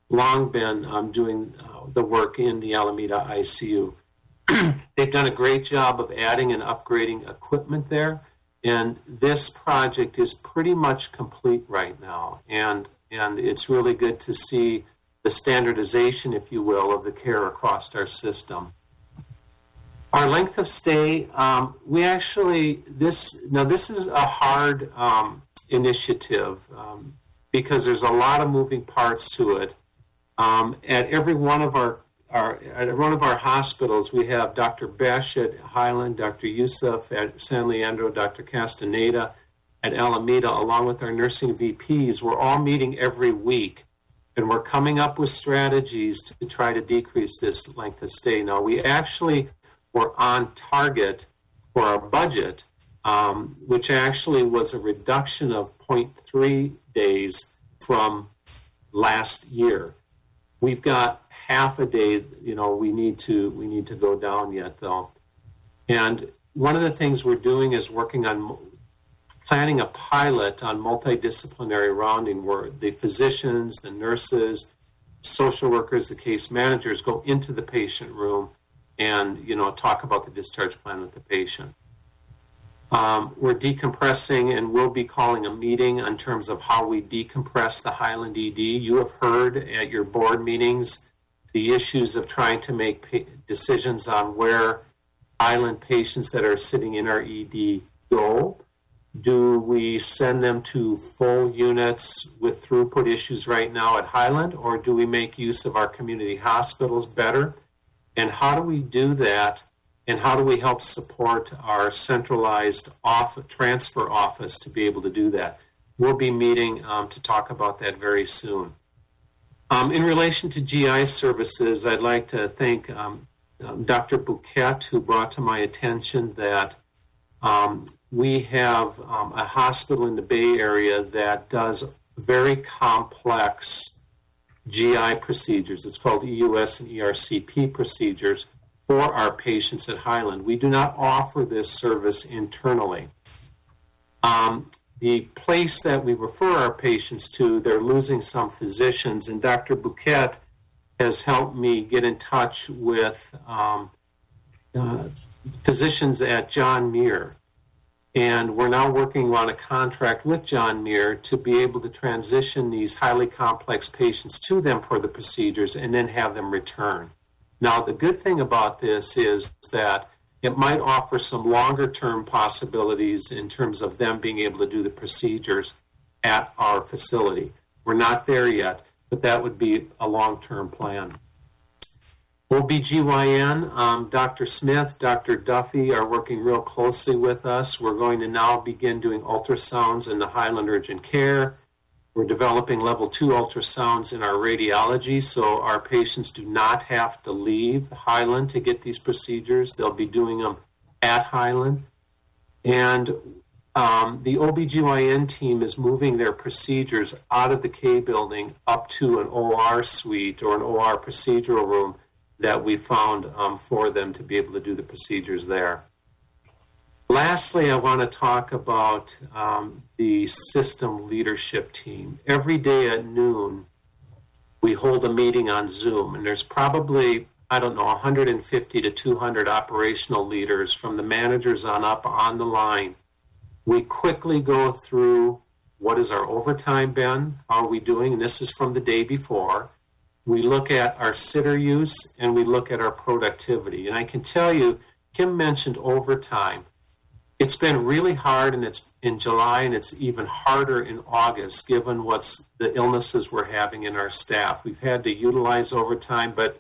long been um, doing uh, the work in the Alameda I C U. They've done a great job of adding and upgrading equipment there, and this project is pretty much complete right now, and, and it's really good to see the standardization, if you will, of the care across our system. Our length of stay, um, we actually, this, now this is a hard um, initiative um, because there's a lot of moving parts to it. Um, at every one of our, our, at one of our hospitals, we have Doctor Besh at Highland, Doctor Youssef at San Leandro, Doctor Castaneda at Alameda, along with our nursing V Ps. We're all meeting every week And we're coming up with strategies to try to decrease this length of stay. Now, we actually were on target for our budget, um, which actually was a reduction of zero point three days from last year. We've got half a day, you know, we need to we need to go down yet, though. And one of the things we're doing is working on planning a pilot on multidisciplinary rounding where the physicians, the nurses, social workers, the case managers go into the patient room and, you know, talk about the discharge plan with the patient. Um, we're decompressing, and we'll be calling a meeting in terms of how we decompress the Highland E D. You have heard at your board meetings the issues of trying to make pa- decisions on where Highland patients that are sitting in our E D go. Do we send them to full units with throughput issues right now at Highland, or do we make use of our community hospitals better? And how do we do that? And how do we help support our centralized off transfer office to be able to do that? We'll be meeting um, to talk about that very soon. Um, in relation to G I services, I'd like to thank um, um, Doctor Bouquet, who brought to my attention that um, we have um, a hospital in the Bay Area that does very complex G I procedures. It's called E U S and E R C P procedures for our patients at Highland. We do not offer this service internally. Um, the place that we refer our patients to, they're losing some physicians, and Doctor Bouquet has helped me get in touch with um, uh, physicians at John Muir. And we're now working on a contract with John Muir to be able to transition these highly complex patients to them for the procedures and then have them return. Now, the good thing about this is that it might offer some longer-term possibilities in terms of them being able to do the procedures at our facility. We're not there yet, but that would be a long-term plan. O B G Y N, um, Doctor Smith, Doctor Duffy are working real closely with us. We're going to now begin doing ultrasounds in the Highland Urgent Care. We're developing level two ultrasounds in our radiology, so our patients do not have to leave Highland to get these procedures. They'll be doing them at Highland. And um, the O B G Y N team is moving their procedures out of the K building up to an O R suite or an O R procedural room that we found um, for them to be able to do the procedures there. Lastly, I want to talk about um, the system leadership team. Every day at noon, we hold a meeting on Zoom, and there's probably, I don't know, one hundred fifty to two hundred operational leaders from the managers on up on the line. We quickly go through what is our overtime been, how are we doing, and this is from the day before. We look at our sitter use, and we look at our productivity. And I can tell you, Kim mentioned overtime. It's been really hard, and it's in July, and it's even harder in August, given what's the illnesses we're having in our staff. We've had to utilize overtime, but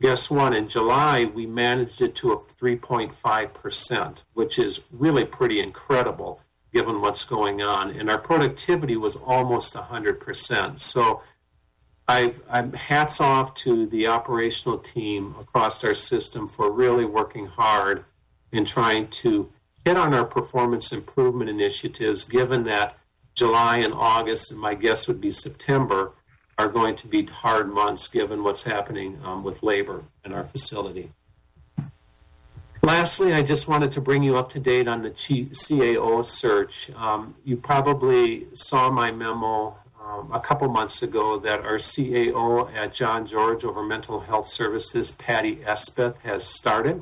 guess what? In July, we managed it to a three point five percent, which is really pretty incredible, given what's going on. And our productivity was almost one hundred percent. So I've, I'm hats off to the operational team across our system for really working hard and trying to hit on our performance improvement initiatives, given that July and August, and my guess would be September, are going to be hard months given what's happening um, with labor in our facility. Lastly, I just wanted to bring you up to date on the C A O search. Um, you probably saw my memo Um, a couple months ago that our C A O at John George over mental health services, Patty Espeth, has started.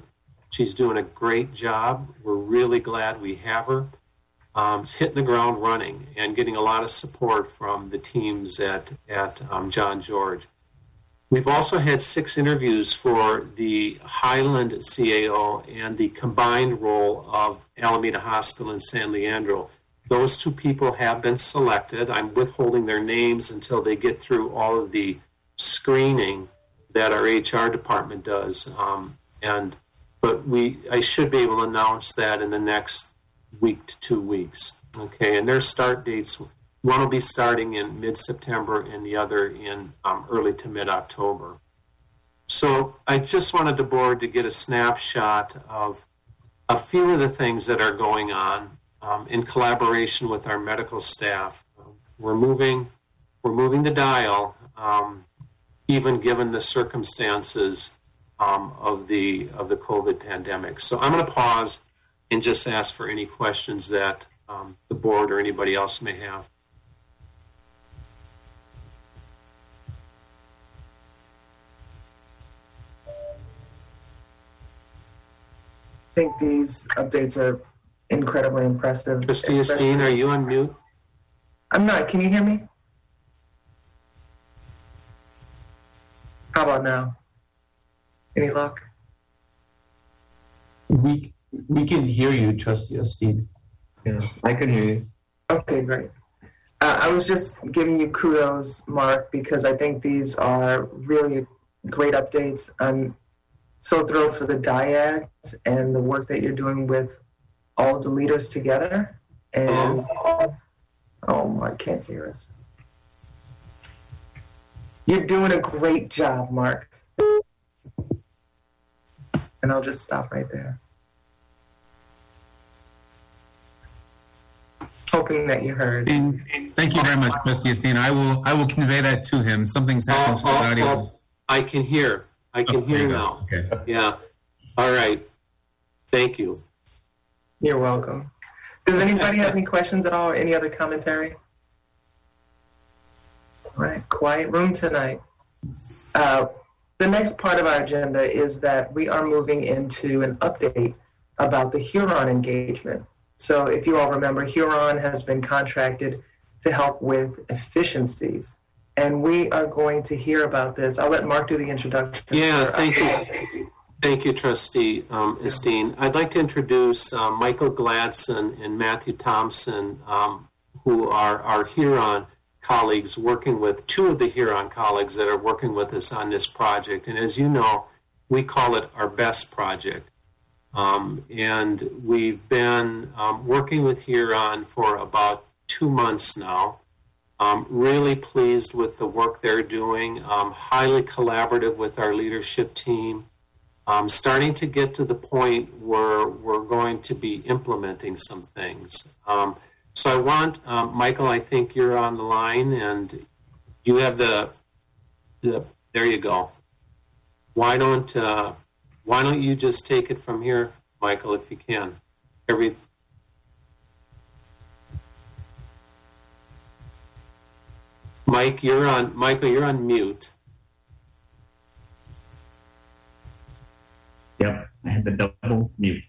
She's doing a great job. We're really glad we have her. Um, she's hitting the ground running and getting a lot of support from the teams at, at um, John George. We've also had six interviews for the Highland C A O and the combined role of Alameda Hospital and San Leandro. Those two people have been selected. I'm withholding their names until they get through all of the screening that our H R department does. Um, and but we, I should be able to announce that in the next week to two weeks. Okay, and their start dates One will be starting in mid-September and the other in um, early to mid-October. So I just wanted the board to get a snapshot of a few of the things that are going on um, in collaboration with our medical staff. Um, we're moving, we're moving the dial, um, even given the circumstances um, of the of the COVID pandemic. So I'm going to pause and just ask for any questions that um, the board or anybody else may have. I think these updates are incredibly impressive. Christina Steen, are you on mute? I'm not. Can you hear me? How about now? Any luck? We we can hear you, Trustee Steen. Yeah, I can hear you. Okay, great. Uh, I was just giving you kudos, Mark, because I think these are really great updates. I'm so thrilled for the D I A G and the work that you're doing with all the leaders together. And oh, oh I can't hear us. You're doing a great job, Mark. And I'll just stop right there. Hoping that you heard. And, and thank you very much, Trustee Esteen. I will I will convey that to him. Something's happened oh, to the audio. Oh, I can hear. I can oh, hear now. Okay. Yeah. All right. Thank you. You're welcome. Does anybody have any questions at all or any other commentary? All right. Quiet room tonight. Uh, the next part of our agenda is that we are moving into an update about the Huron engagement. So if you all remember, Huron has been contracted to help with efficiencies. And we are going to hear about this. I'll let Mark do the introduction. Yeah, thank you. Thank you, Trustee um, Esteen. I'd like to introduce uh, Michael Gladson and Matthew Thompson, um, who are our Huron colleagues working with, two of the Huron colleagues that are working with us on this project. And as you know, we call it our BEST project. Um, and we've been um, working with Huron for about two months now. Um, really pleased with the work they're doing, um, highly collaborative with our leadership team, um, starting to get to the point where we're going to be implementing some things. Um, so I want, um, Michael, I think you're on the line and you have the, the there you go. Why don't, uh, why don't you just take it from here, Michael, if you can. Every. Mike, you're on. Michael, you're on mute. Yep, I had the double mute.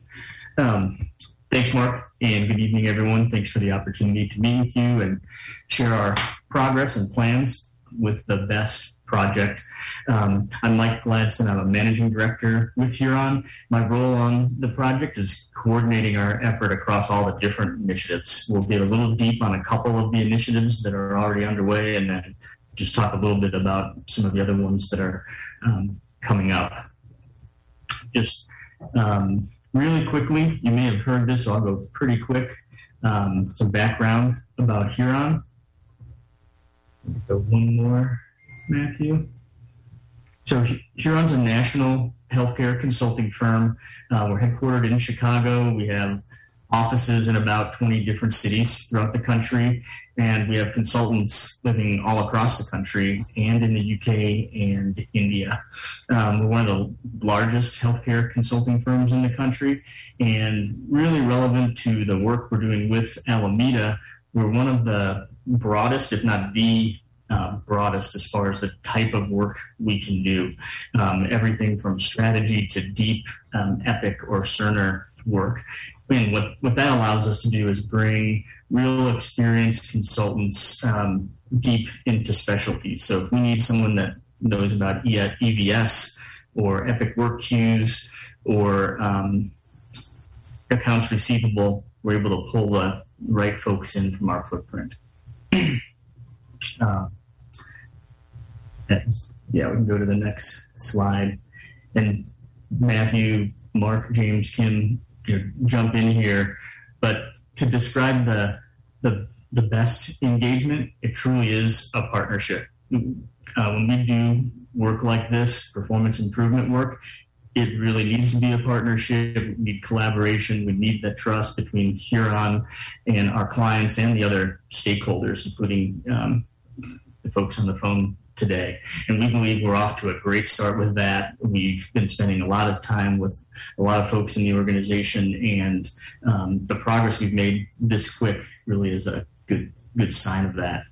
Um, thanks, Mark, and good evening, everyone. Thanks for the opportunity to meet with you and share our progress and plans with the BEST project. Um, I'm Mike Gladson. I'm a managing director with Huron. My role on the project is coordinating our effort across all the different initiatives. We'll get a little deep on a couple of the initiatives that are already underway and then just talk a little bit about some of the other ones that are um, coming up. Just um, really quickly, you may have heard this, so I'll go pretty quick. Um, some background about Huron. Go one more. Matthew. So Huron's a national healthcare consulting firm. Uh, we're headquartered in Chicago. We have offices in about twenty different cities throughout the country, and we have consultants living all across the country and in the U K and India. Um, we're one of the largest healthcare consulting firms in the country, and really relevant to the work we're doing with Alameda. We're one of the broadest, if not the Uh, broadest as far as the type of work we can do. Um, everything from strategy to deep um, EPIC or Cerner work. And what, what that allows us to do is bring real experienced consultants um, deep into specialties. So if we need someone that knows about E V S or EPIC work queues or um, accounts receivable, we're able to pull the right folks in from our footprint. Uh, yeah, we can go to the next slide. And Matthew, Mark, James, Kim, jump in here. But to describe the the the best engagement. It truly is a partnership. Uh, when we do work like this, performance improvement work, it really needs to be a partnership. We need collaboration. We need that trust between Huron and our clients and the other stakeholders, including um, the folks on the phone today. And we believe we're off to a great start with that. We've been spending a lot of time with a lot of folks in the organization, and um, the progress we've made this quick really is a good good sign of that.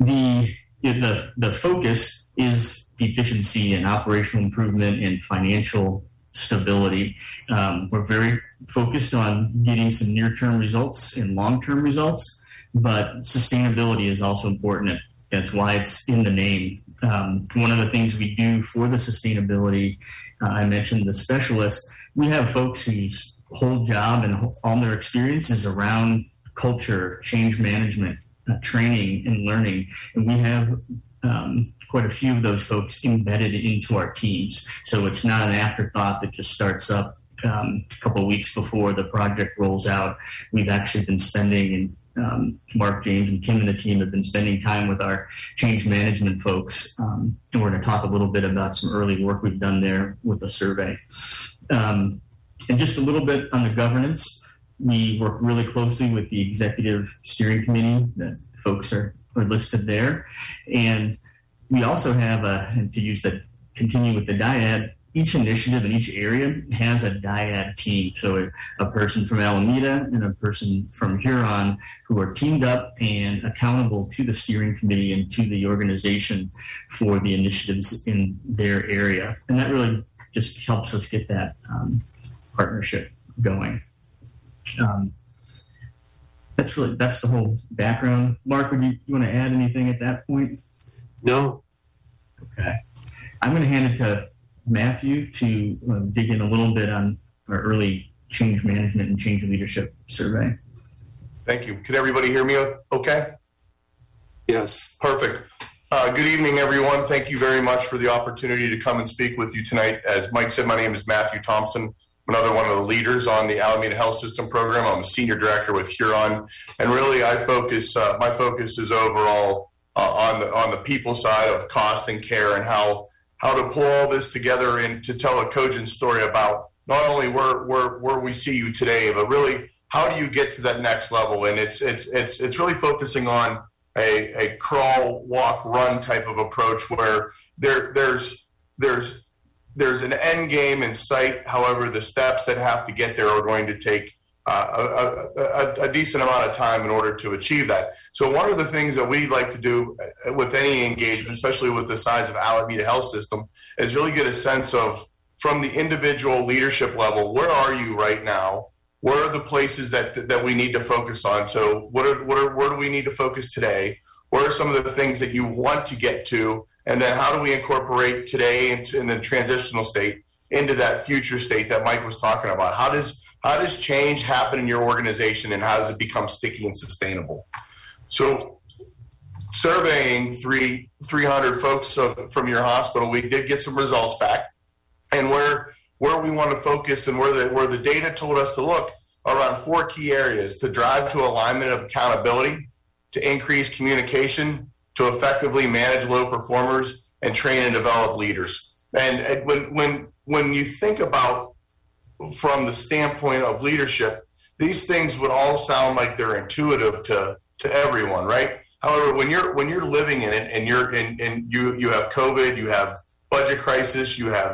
The the the focus is efficiency and operational improvement and financial stability. Um, we're very focused on getting some near-term results and long-term results, but sustainability is also important. That's why it's in the name. Um, one of the things we do for the sustainability, uh, I mentioned the specialists. We have folks whose whole job and all their experience is around culture, change management, uh, training, and learning. And we have um, quite a few of those folks embedded into our teams. So it's not an afterthought that just starts up um, a couple of weeks before the project rolls out. We've actually been spending and Um, Mark, James, and Kim and the team have been spending time with our change management folks, um, and we're going to talk a little bit about some early work we've done there with a survey. Um, and just a little bit on the governance, we work really closely with the executive steering committee. The folks are, are listed there, and we also have a, and to use the continue with the dyad. Each initiative in each area has a dyad team. So a, a person from Alameda and a person from Huron who are teamed up and accountable to the steering committee and to the organization for the initiatives in their area. And that really just helps us get that um, partnership going. Um, that's really, that's the whole background. Mark, would you, you want to add anything at that point? No. Okay. I'm going to hand it to Matthew to uh, dig in a little bit on our early change management and change leadership survey. Thank you. Can everybody hear me okay? Yes. Perfect. Uh, good evening, everyone. Thank you very much for the opportunity to come and speak with you tonight. As Mike said, my name is Matthew Thompson. I'm another one of the leaders on the Alameda Health System program. I'm a senior director with Huron. And really, I focus. Uh, my focus is overall uh, on, the, on the people side of cost and care and how how to pull all this together and to tell a cogent story about not only where, where where we see you today, but really how do you get to that next level? And it's it's it's it's really focusing on a, a crawl, walk, run type of approach where there there's there's there's an end game in sight. However, the steps that have to get there are going to take Uh, a, a, a decent amount of time in order to achieve that. So one of the things that we like to do with any engagement, especially with the size of Alameda Health System, is really get a sense of, from the individual leadership level, where are you right now? What are the places that that we need to focus on? So what are, what are, where do we need to focus today? What are some of the things that you want to get to? And then how do we incorporate today into, in the transitional state into that future state that Mike was talking about? How does How does change happen in your organization, and how does it become sticky and sustainable? So surveying three, 300 folks of, from your hospital, we did get some results back. And where where we want to focus and where the, where the data told us to look are on four key areas: to drive to alignment of accountability, to increase communication, to effectively manage low performers, and train and develop leaders. And when when when you think about from the standpoint of leadership, these things would all sound like they're intuitive to, to everyone, right? However, when you're when you're living in it and you're in, and you you have COVID, you have budget crisis, you have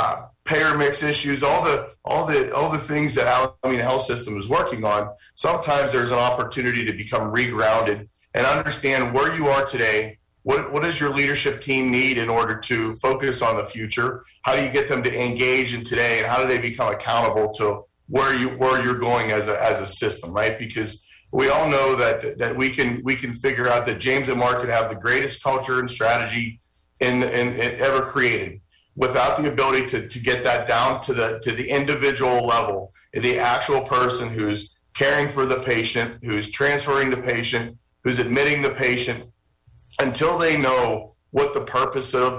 uh, payer mix issues, all the all the all the things that Alameda Health System is working on. Sometimes there's an opportunity to become regrounded and understand where you are today. What, what does your leadership team need in order to focus on the future? How do you get them to engage in today, and how do they become accountable to where you where you're going as a as a system, right? Because we all know that that we can we can figure out that James and Mark could have the greatest culture and strategy in, in, in ever created. Without the ability to to get that down to the to the individual level, the actual person who's caring for the patient, who's transferring the patient, who's admitting the patient. Until they know what the purpose of,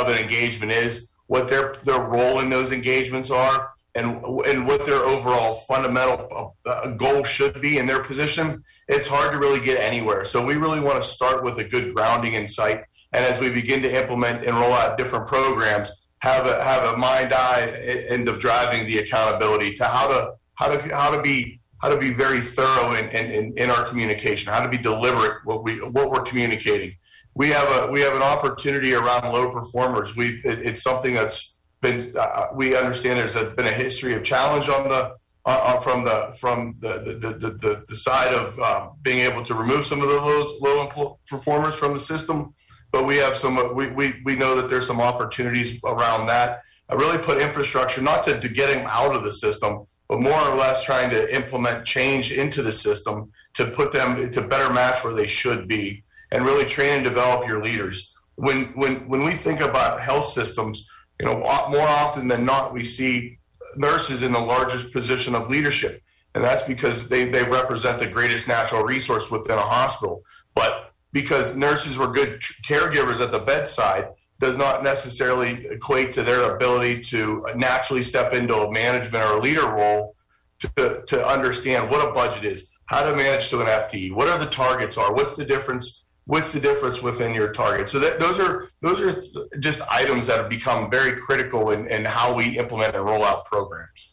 of an engagement is, what their, their role in those engagements are, and and what their overall fundamental goal should be in their position, it's hard to really get anywhere. So we really want to start with a good grounding in sight. And as we begin to implement and roll out different programs, have a have a mind eye end of driving the accountability to how to how to how to be how to be very thorough in in, in our communication, how to be deliberate what we what we're communicating. We have a we have an opportunity around low performers. We've it, it's something that's been uh, we understand there's a, been a history of challenge on the uh, from the from the the the, the, the side of uh, being able to remove some of those low performers from the system. But we have some we, we we know that there's some opportunities around that. I really put infrastructure not to, to get them out of the system, but more or less trying to implement change into the system to put them to better match where they should be, and really train and develop your leaders. When when when we think about health systems, you know, more often than not we see nurses in the largest position of leadership, and that's because they they represent the greatest natural resource within a hospital. But because nurses were good caregivers at the bedside does not necessarily equate to their ability to naturally step into a management or a leader role to, to understand what a budget is, how to manage to an F T E, what are the targets are, what's the difference, what's the difference within your target. So that, those are those are just items that have become very critical in, in how we implement and roll out programs.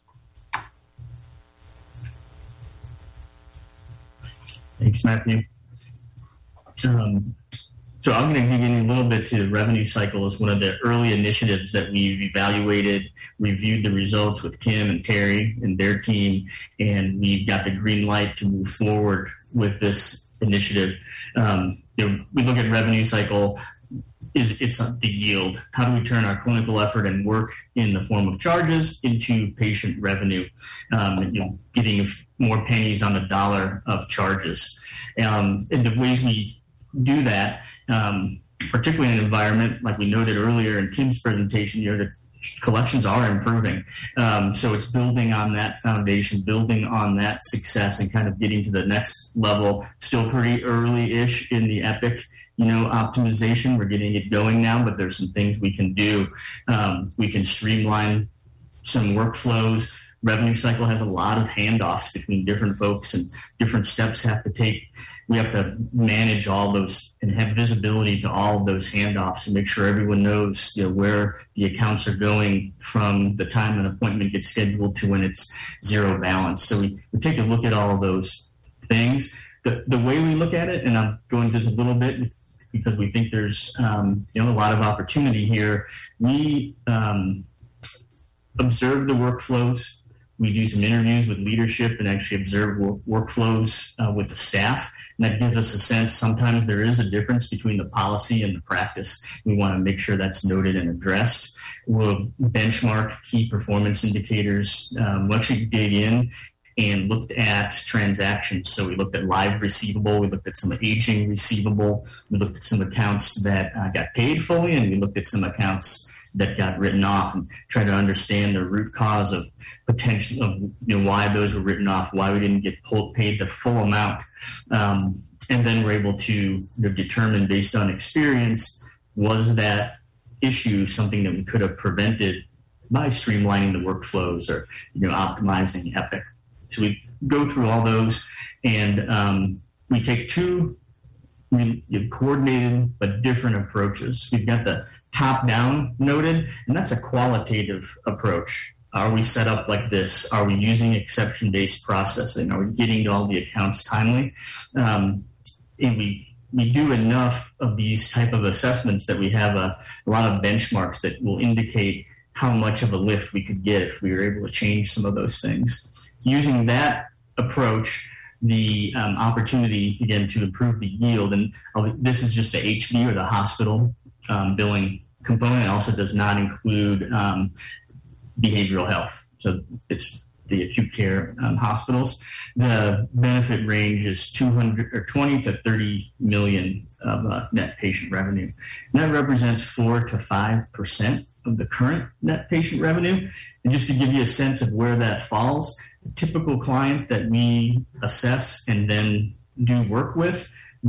Thanks, Matthew. Um, so I'm going to dig in a little bit to the revenue cycle as one of the early initiatives that we've evaluated, reviewed the results with Kim and Terry and their team, and we've got the green light to move forward with this initiative. Um, you know, we look at revenue cycle, is it's the yield. How do we turn our clinical effort and work in the form of charges into patient revenue, um, you know, getting more pennies on the dollar of charges. Um, and the ways we do that, um, particularly in an environment like we noted earlier in Kim's presentation, you know, the collections are improving. Um, so it's building on that foundation, building on that success, and kind of getting to the next level. Still pretty early-ish in the Epic, you know, optimization. We're getting it going now, but there's some things we can do. Um, we can streamline some workflows. Revenue cycle has a lot of handoffs between different folks, and different steps have to take. We have to manage all those and have visibility to all of those handoffs and make sure everyone knows, you know, where the accounts are going from the time an appointment gets scheduled to when it's zero balance. So we, we take a look at all of those things. The, the way we look at it, and I'm going just a little bit because we think there's um, you know, a lot of opportunity here. We um, observe the workflows. We do some interviews with leadership and actually observe work- workflows uh, with the staff. And that gives us a sense sometimes there is a difference between the policy and the practice. We want to make sure that's noted and addressed. We'll benchmark key performance indicators. Um, we'll actually dig in and looked at transactions. So we looked at live receivable. We looked at some aging receivable. We looked at some accounts that uh, got paid fully, and we looked at some accounts that got written off, and try to understand the root cause of potential of you know, why those were written off, why we didn't get pulled, paid the full amount. Um, and then we're able to you know, determine based on experience, was that issue something that we could have prevented by streamlining the workflows or you know optimizing Epic. So we go through all those, and um, we take two we, you know, coordinated but different approaches. We've got the top-down noted, and that's a qualitative approach. Are we set up like this? Are we using exception-based processing? Are we getting to all the accounts timely? Um, and we we do enough of these type of assessments that we have a, a lot of benchmarks that will indicate how much of a lift we could get if we were able to change some of those things. Using that approach, the um, opportunity, again, to improve the yield, and this is just the H B or the hospital Um, billing component. It also does not include um, behavioral health. So it's the acute care um, hospitals. The benefit range is two hundred or twenty to thirty million of uh, net patient revenue. And that represents four to five percent of the current net patient revenue. And just to give you a sense of where that falls, a typical client that we assess and then do work with,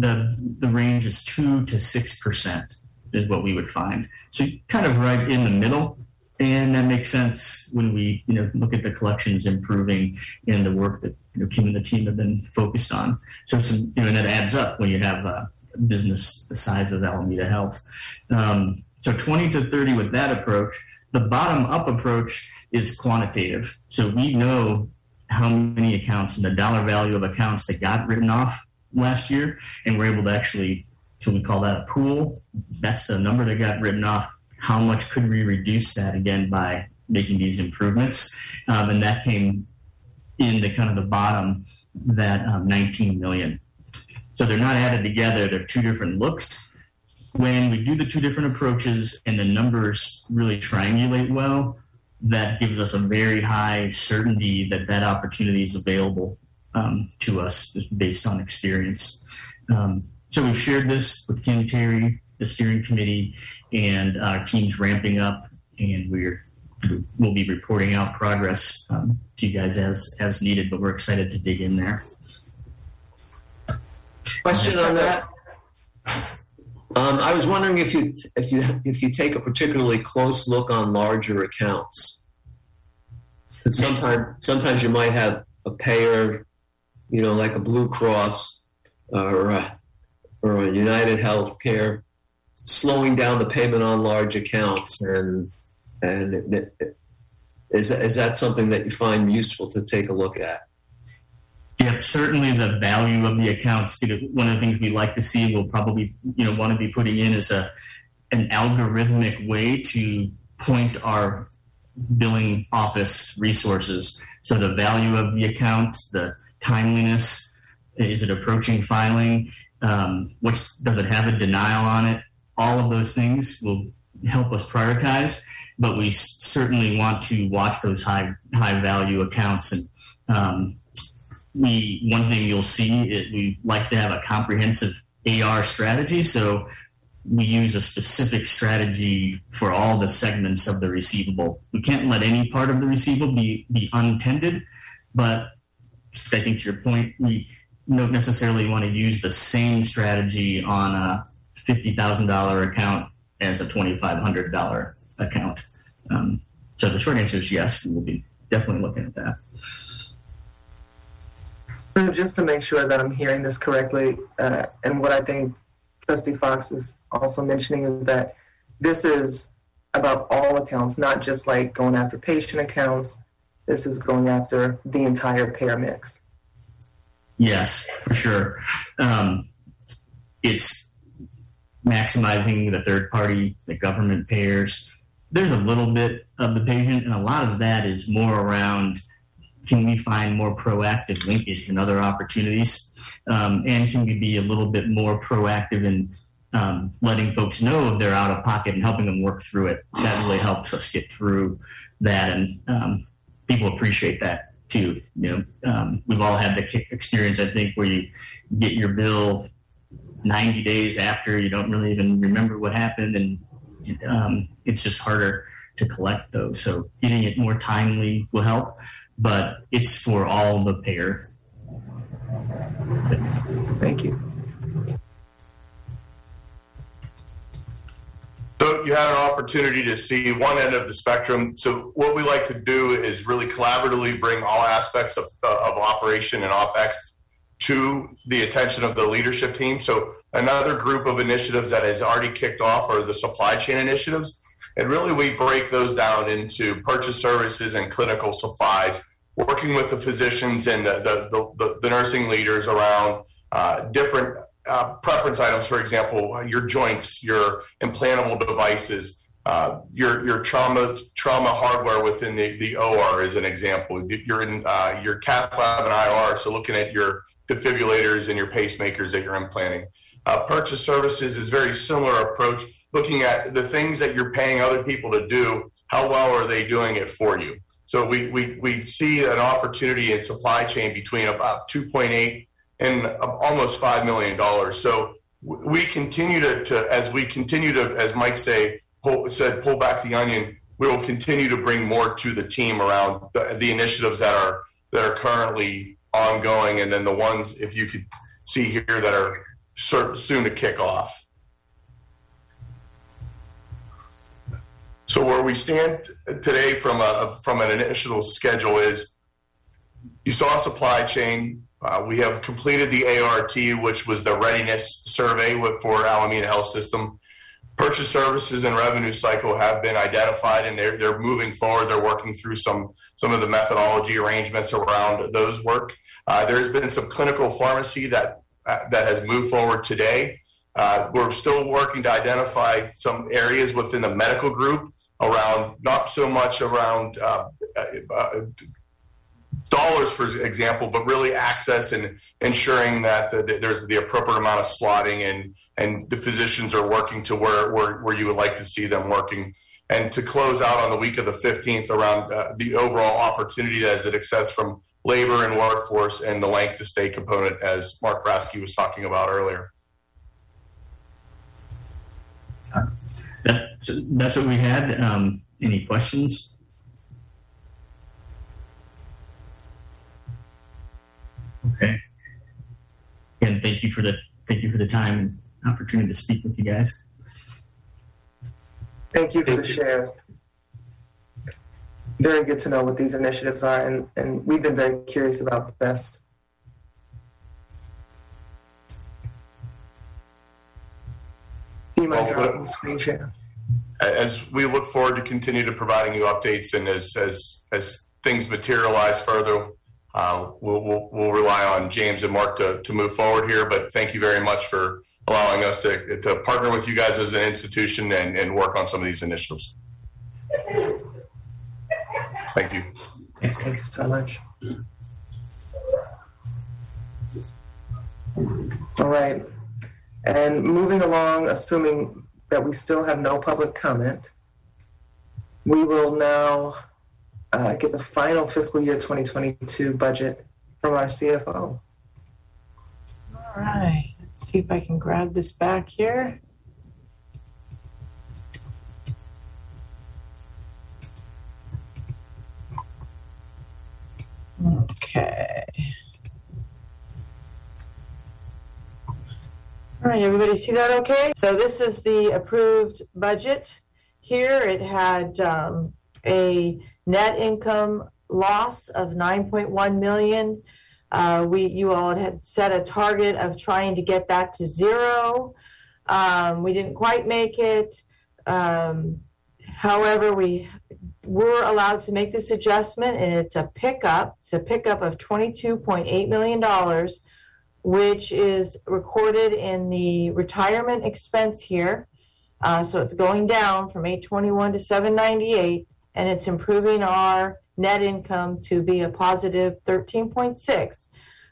the the range is two to six percent. Is what we would find. So kind of right in the middle And that makes sense when we, you know, look at the collections improving and the work that, you know, Kim and the team have been focused on. So it's, you know, and that adds up when you have a business the size of Alameda Health. Um, so twenty to thirty with that approach. The bottom up approach is quantitative. So we know how many accounts and the dollar value of accounts that got written off last year, and we're able to actually, so we call that a pool. That's the number that got written off. How much could we reduce that again by making these improvements? Um, and that came in the kind of the bottom, that um, nineteen million. So they're not added together. They're two different looks. When we do the two different approaches and the numbers really triangulate well, that gives us a very high certainty that that opportunity is available um, to us based on experience. Um, so we've shared this with Kim, Terry, the steering committee, and our team's ramping up, and we're, we'll be reporting out progress um, to you guys as as needed, but we're excited to dig in there. Question on that? Um, I was wondering if you if you if you take a particularly close look on larger accounts. So sometimes sometimes you might have a payer, you know, like a Blue Cross or a, or a United Healthcare, slowing down the payment on large accounts, and and it, it, is is that something that you find useful to take a look at? Yep, certainly the value of the accounts. You know, one of the things we like to see, we'll probably, you know, want to be putting in is a an algorithmic way to point our billing office resources. So the value of the accounts, the timeliness, is it approaching filing? Um, what's does it have a denial on it? All of those things will help us prioritize, but we certainly want to watch those high high value accounts. And um, we one thing you'll see is we like to have a comprehensive A R strategy. So we use a specific strategy for all the segments of the receivable. We can't let any part of the receivable be be untended, but I think to your point, we don't necessarily want to use the same strategy on a fifty thousand dollars account as a twenty-five hundred dollars account. Um, so the short answer is yes, we'll be definitely looking at that. So just to make sure that I'm hearing this correctly, uh, and what I think Trustee Fox is also mentioning is that this is about all accounts, not just like going after patient accounts. This is going after the entire payer mix. Yes, for sure. Um, it's maximizing the third party, the government payers. There's a little bit of the patient, and a lot of that is more around, can we find more proactive linkage and other opportunities? Um, and can we be a little bit more proactive in um, letting folks know if they're out of pocket and helping them work through it? That really helps us get through that, and um, people appreciate that too. You know, um, we've all had the experience, I think, where you get your bill ninety days after, you don't really even remember what happened, and um, it's just harder to collect those. So getting it more timely will help, but it's for all the payer. Thank you. So you had an opportunity to see one end of the spectrum. So what we like to do is really collaboratively bring all aspects of, uh, of operation and OpEx to the attention of the leadership team. So another group of initiatives that has already kicked off are the supply chain initiatives. And really we break those down into purchase services and clinical supplies, working with the physicians and the, the, the, the nursing leaders around uh, different uh, preference items. For example, your joints, your implantable devices, uh, your your trauma trauma hardware within the, the O R is an example. You're in uh, your cath lab and I R, so looking at your defibrillators and your pacemakers that you're implanting. Uh, purchase services is very similar approach, looking at the things that you're paying other people to do, how well are they doing it for you? So we we we see an opportunity in supply chain between about two point eight and almost five million dollars. So we continue to, to as we continue to, as Mike say, pull, said, pull back the onion. We will continue to bring more to the team around the, the initiatives that are that are currently ongoing, and then the ones, if you could see here, that are soon to kick off. So where we stand today from a from an initial schedule is, you saw supply chain. Uh, we have completed the A R T, which was the readiness survey for Alameda Health System. Purchase services and revenue cycle have been identified, and they're they're moving forward. They're working through some some of the methodology arrangements around those work. Uh, there's been some clinical pharmacy that uh, that has moved forward today. Uh, we're still working to identify some areas within the medical group around, not so much around uh, uh, dollars, for example, but really access and ensuring that the, the, there's the appropriate amount of slotting and and the physicians are working to where, where, where you would like to see them working. And to close out on the week of the fifteenth around uh, the overall opportunity as it exists from labor and workforce and the length of stay component, as Mark Rasky was talking about earlier. That, that's what we had. Um, any questions? Okay. Again, thank you for the thank you for the time and opportunity to speak with you guys. Thank you for thank the you. share. Very good to know what these initiatives are, and, and we've been very curious about the best. Well, as we look forward to continue to providing you updates, and as as, as things materialize further, uh, we'll, we'll we'll rely on James and Mark to, to move forward here. But thank you very much for allowing us to to partner with you guys as an institution and, and work on some of these initiatives. Thank you. Thanks. Thank you so much. All right. And moving along, assuming that we still have no public comment, we will now uh, get the final fiscal year twenty twenty-two budget from our C F O. All right, let's see if I can grab this back here. Okay. All right, everybody see that okay? So this is the approved budget here. It had um, a net income loss of nine point one million dollars. Uh, we, you all had set a target of trying to get that to zero. Um, we didn't quite make it. Um, however, we were allowed to make this adjustment, and it's a pickup. It's a pickup of twenty-two point eight million dollars. Which is recorded in the retirement expense here. Uh, so it's going down from eight twenty-one to seven ninety-eight, and it's improving our net income to be a positive thirteen point six.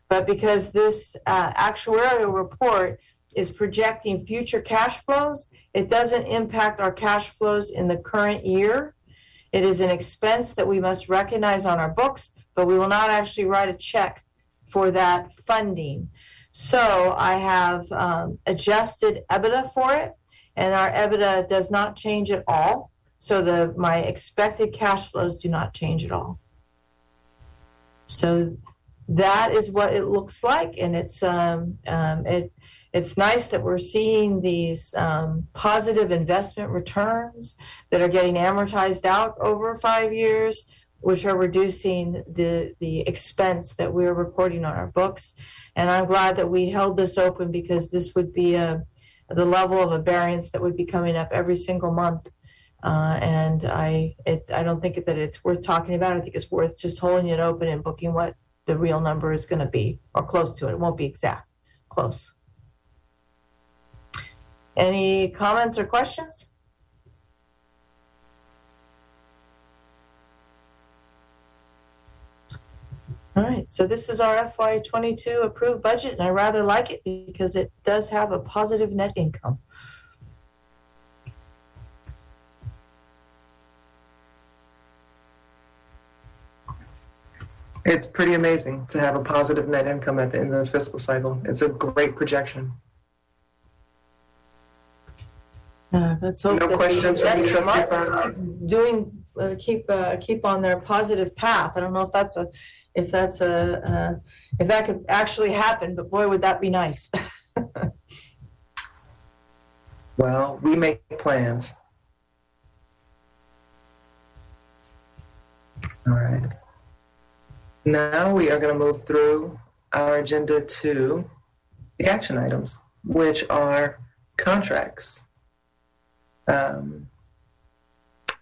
But because this uh, actuarial report is projecting future cash flows, it doesn't impact our cash flows in the current year. It is an expense that we must recognize on our books, but we will not actually write a check for that funding. So I have um, adjusted EBITDA for it, and our EBITDA does not change at all. So the my expected cash flows do not change at all. So that is what it looks like, and it's um, um, it it's nice that we're seeing these um, positive investment returns that are getting amortized out over five years, which are reducing the the expense that we're reporting on our books. And I'm glad that we held this open, because this would be a, the level of a variance that would be coming up every single month. Uh, and I it, I don't think that it's worth talking about. I think it's worth just holding it open and booking what the real number is gonna be, or close to it. It won't be exact, close. Any comments or questions? All right, so this is our F Y twenty-two approved budget, and I rather like it because it does have a positive net income. It's pretty amazing to have a positive net income at the end of the fiscal cycle. It's a great projection. Uh, let's hope no that questions from Trustee Burns. Doing uh, keep uh, keep on their positive path. I don't know if that's a If that's a, uh, if that could actually happen, but boy, would that be nice. Well, we make plans. All right. Now we are going to move through our agenda to the action items, which are contracts. Um,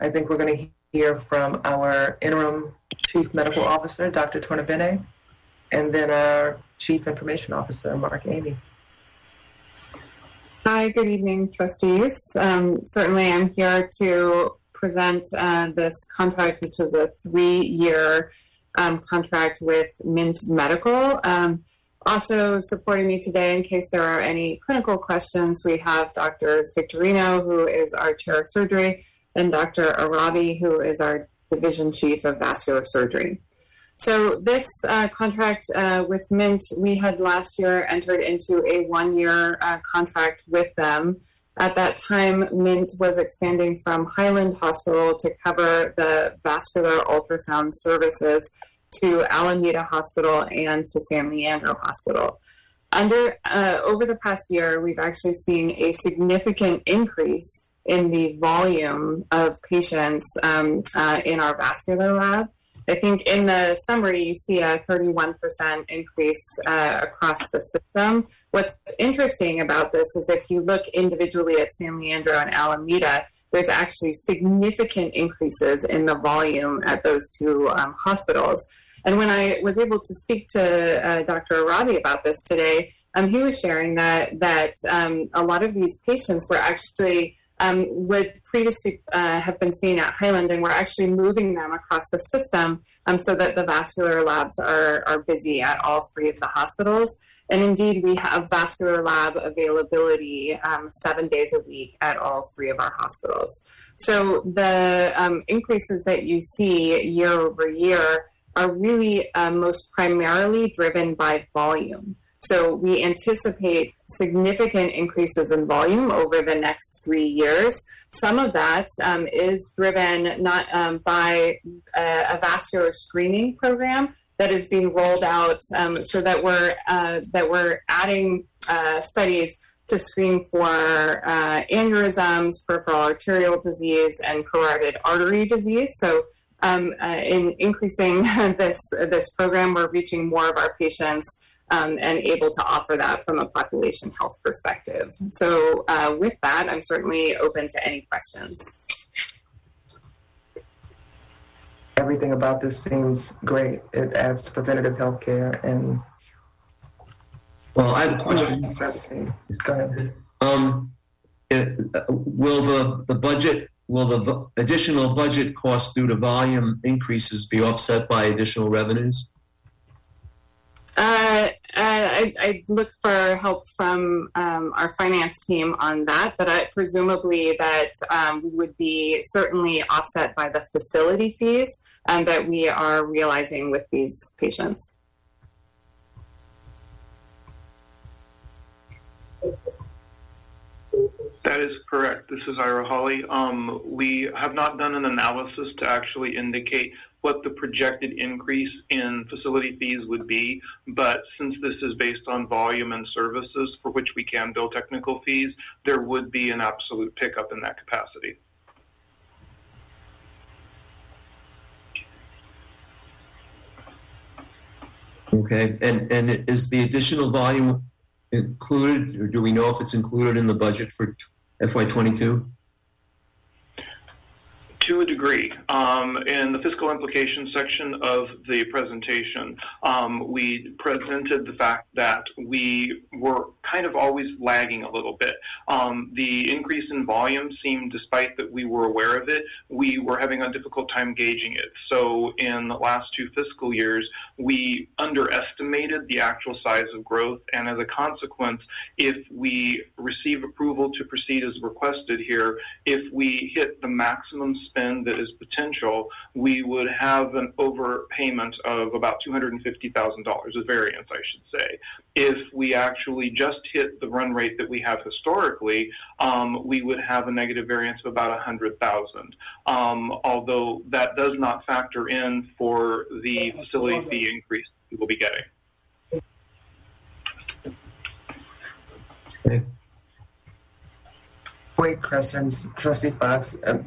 I think we're going to hear from our interim chief medical officer, Doctor Tornabene, and then our chief information officer, Mark Amy. Hi, good evening, trustees. Um, certainly I'm here to present uh, this contract, which is a three-year um, contract with Mint Medical. Um, Also supporting me today, in case there are any clinical questions, we have Doctors Victorino, who is our chair of surgery, and Doctor Arabi, who is our division chief of vascular surgery. So this uh, contract uh, with Mint, we had last year entered into a one-year uh, contract with them. At that time, Mint was expanding from Highland Hospital to cover the vascular ultrasound services to Alameda Hospital and to San Leandro Hospital. Under uh, over the past year, we've actually seen a significant increase in the volume of patients um, uh, in our vascular lab. I think in the summary, you see a thirty-one percent increase uh, across the system. What's interesting about this is if you look individually at San Leandro and Alameda, there's actually significant increases in the volume at those two um, hospitals. And when I was able to speak to uh, Doctor Arabi about this today, um, he was sharing that that um, a lot of these patients were actually um, would previously uh, have been seen at Highland, and we're actually moving them across the system um, so that the vascular labs are are busy at all three of the hospitals. And indeed, we have vascular lab availability um, seven days a week at all three of our hospitals. So the um, increases that you see year over year are really uh, most primarily driven by volume. So we anticipate significant increases in volume over the next three years. Some of that um, is driven not um, by a, a vascular screening program that is being rolled out, um, so that we're uh, that we're adding uh, studies to screen for uh, aneurysms, peripheral arterial disease, and carotid artery disease. So, um, uh, in increasing this this program, we're reaching more of our patients um, and able to offer that from a population health perspective. So, uh, with that, I'm certainly open to any questions. Everything about this seems great. It adds to preventative health care and. Well, I have a question. Go ahead. Um, it, will the, the budget, will the additional budget costs due to volume increases be offset by additional revenues? Uh, I, I'd look for help from um, our finance team on that, but I, presumably that um, we would be certainly offset by the facility fees um, that we are realizing with these patients. That is correct. This is Ira Hawley. Um, we have not done an analysis to actually indicate what the projected increase in facility fees would be, but since this is based on volume and services for which we can bill technical fees, there would be an absolute pickup in that capacity. Okay, and, and is the additional volume included, or do we know if it's included in the budget for F Y twenty-two? To a degree. Um, in the fiscal implications section of the presentation, um, we presented the fact that we were kind of always lagging a little bit. Um, the increase in volume seemed, despite that we were aware of it, we were having a difficult time gauging it. So in the last two fiscal years, we underestimated the actual size of growth, and as a consequence, if we receive approval to proceed as requested here, if we hit the maximum spend that is potential, we would have an overpayment of about two hundred fifty thousand dollars, a variance, I should say. If we actually just hit the run rate that we have historically, um, we would have a negative variance of about one hundred thousand dollars, um, although that does not factor in for the facility fee increase we will be getting. Okay. Great questions, Trustee Fox. Um,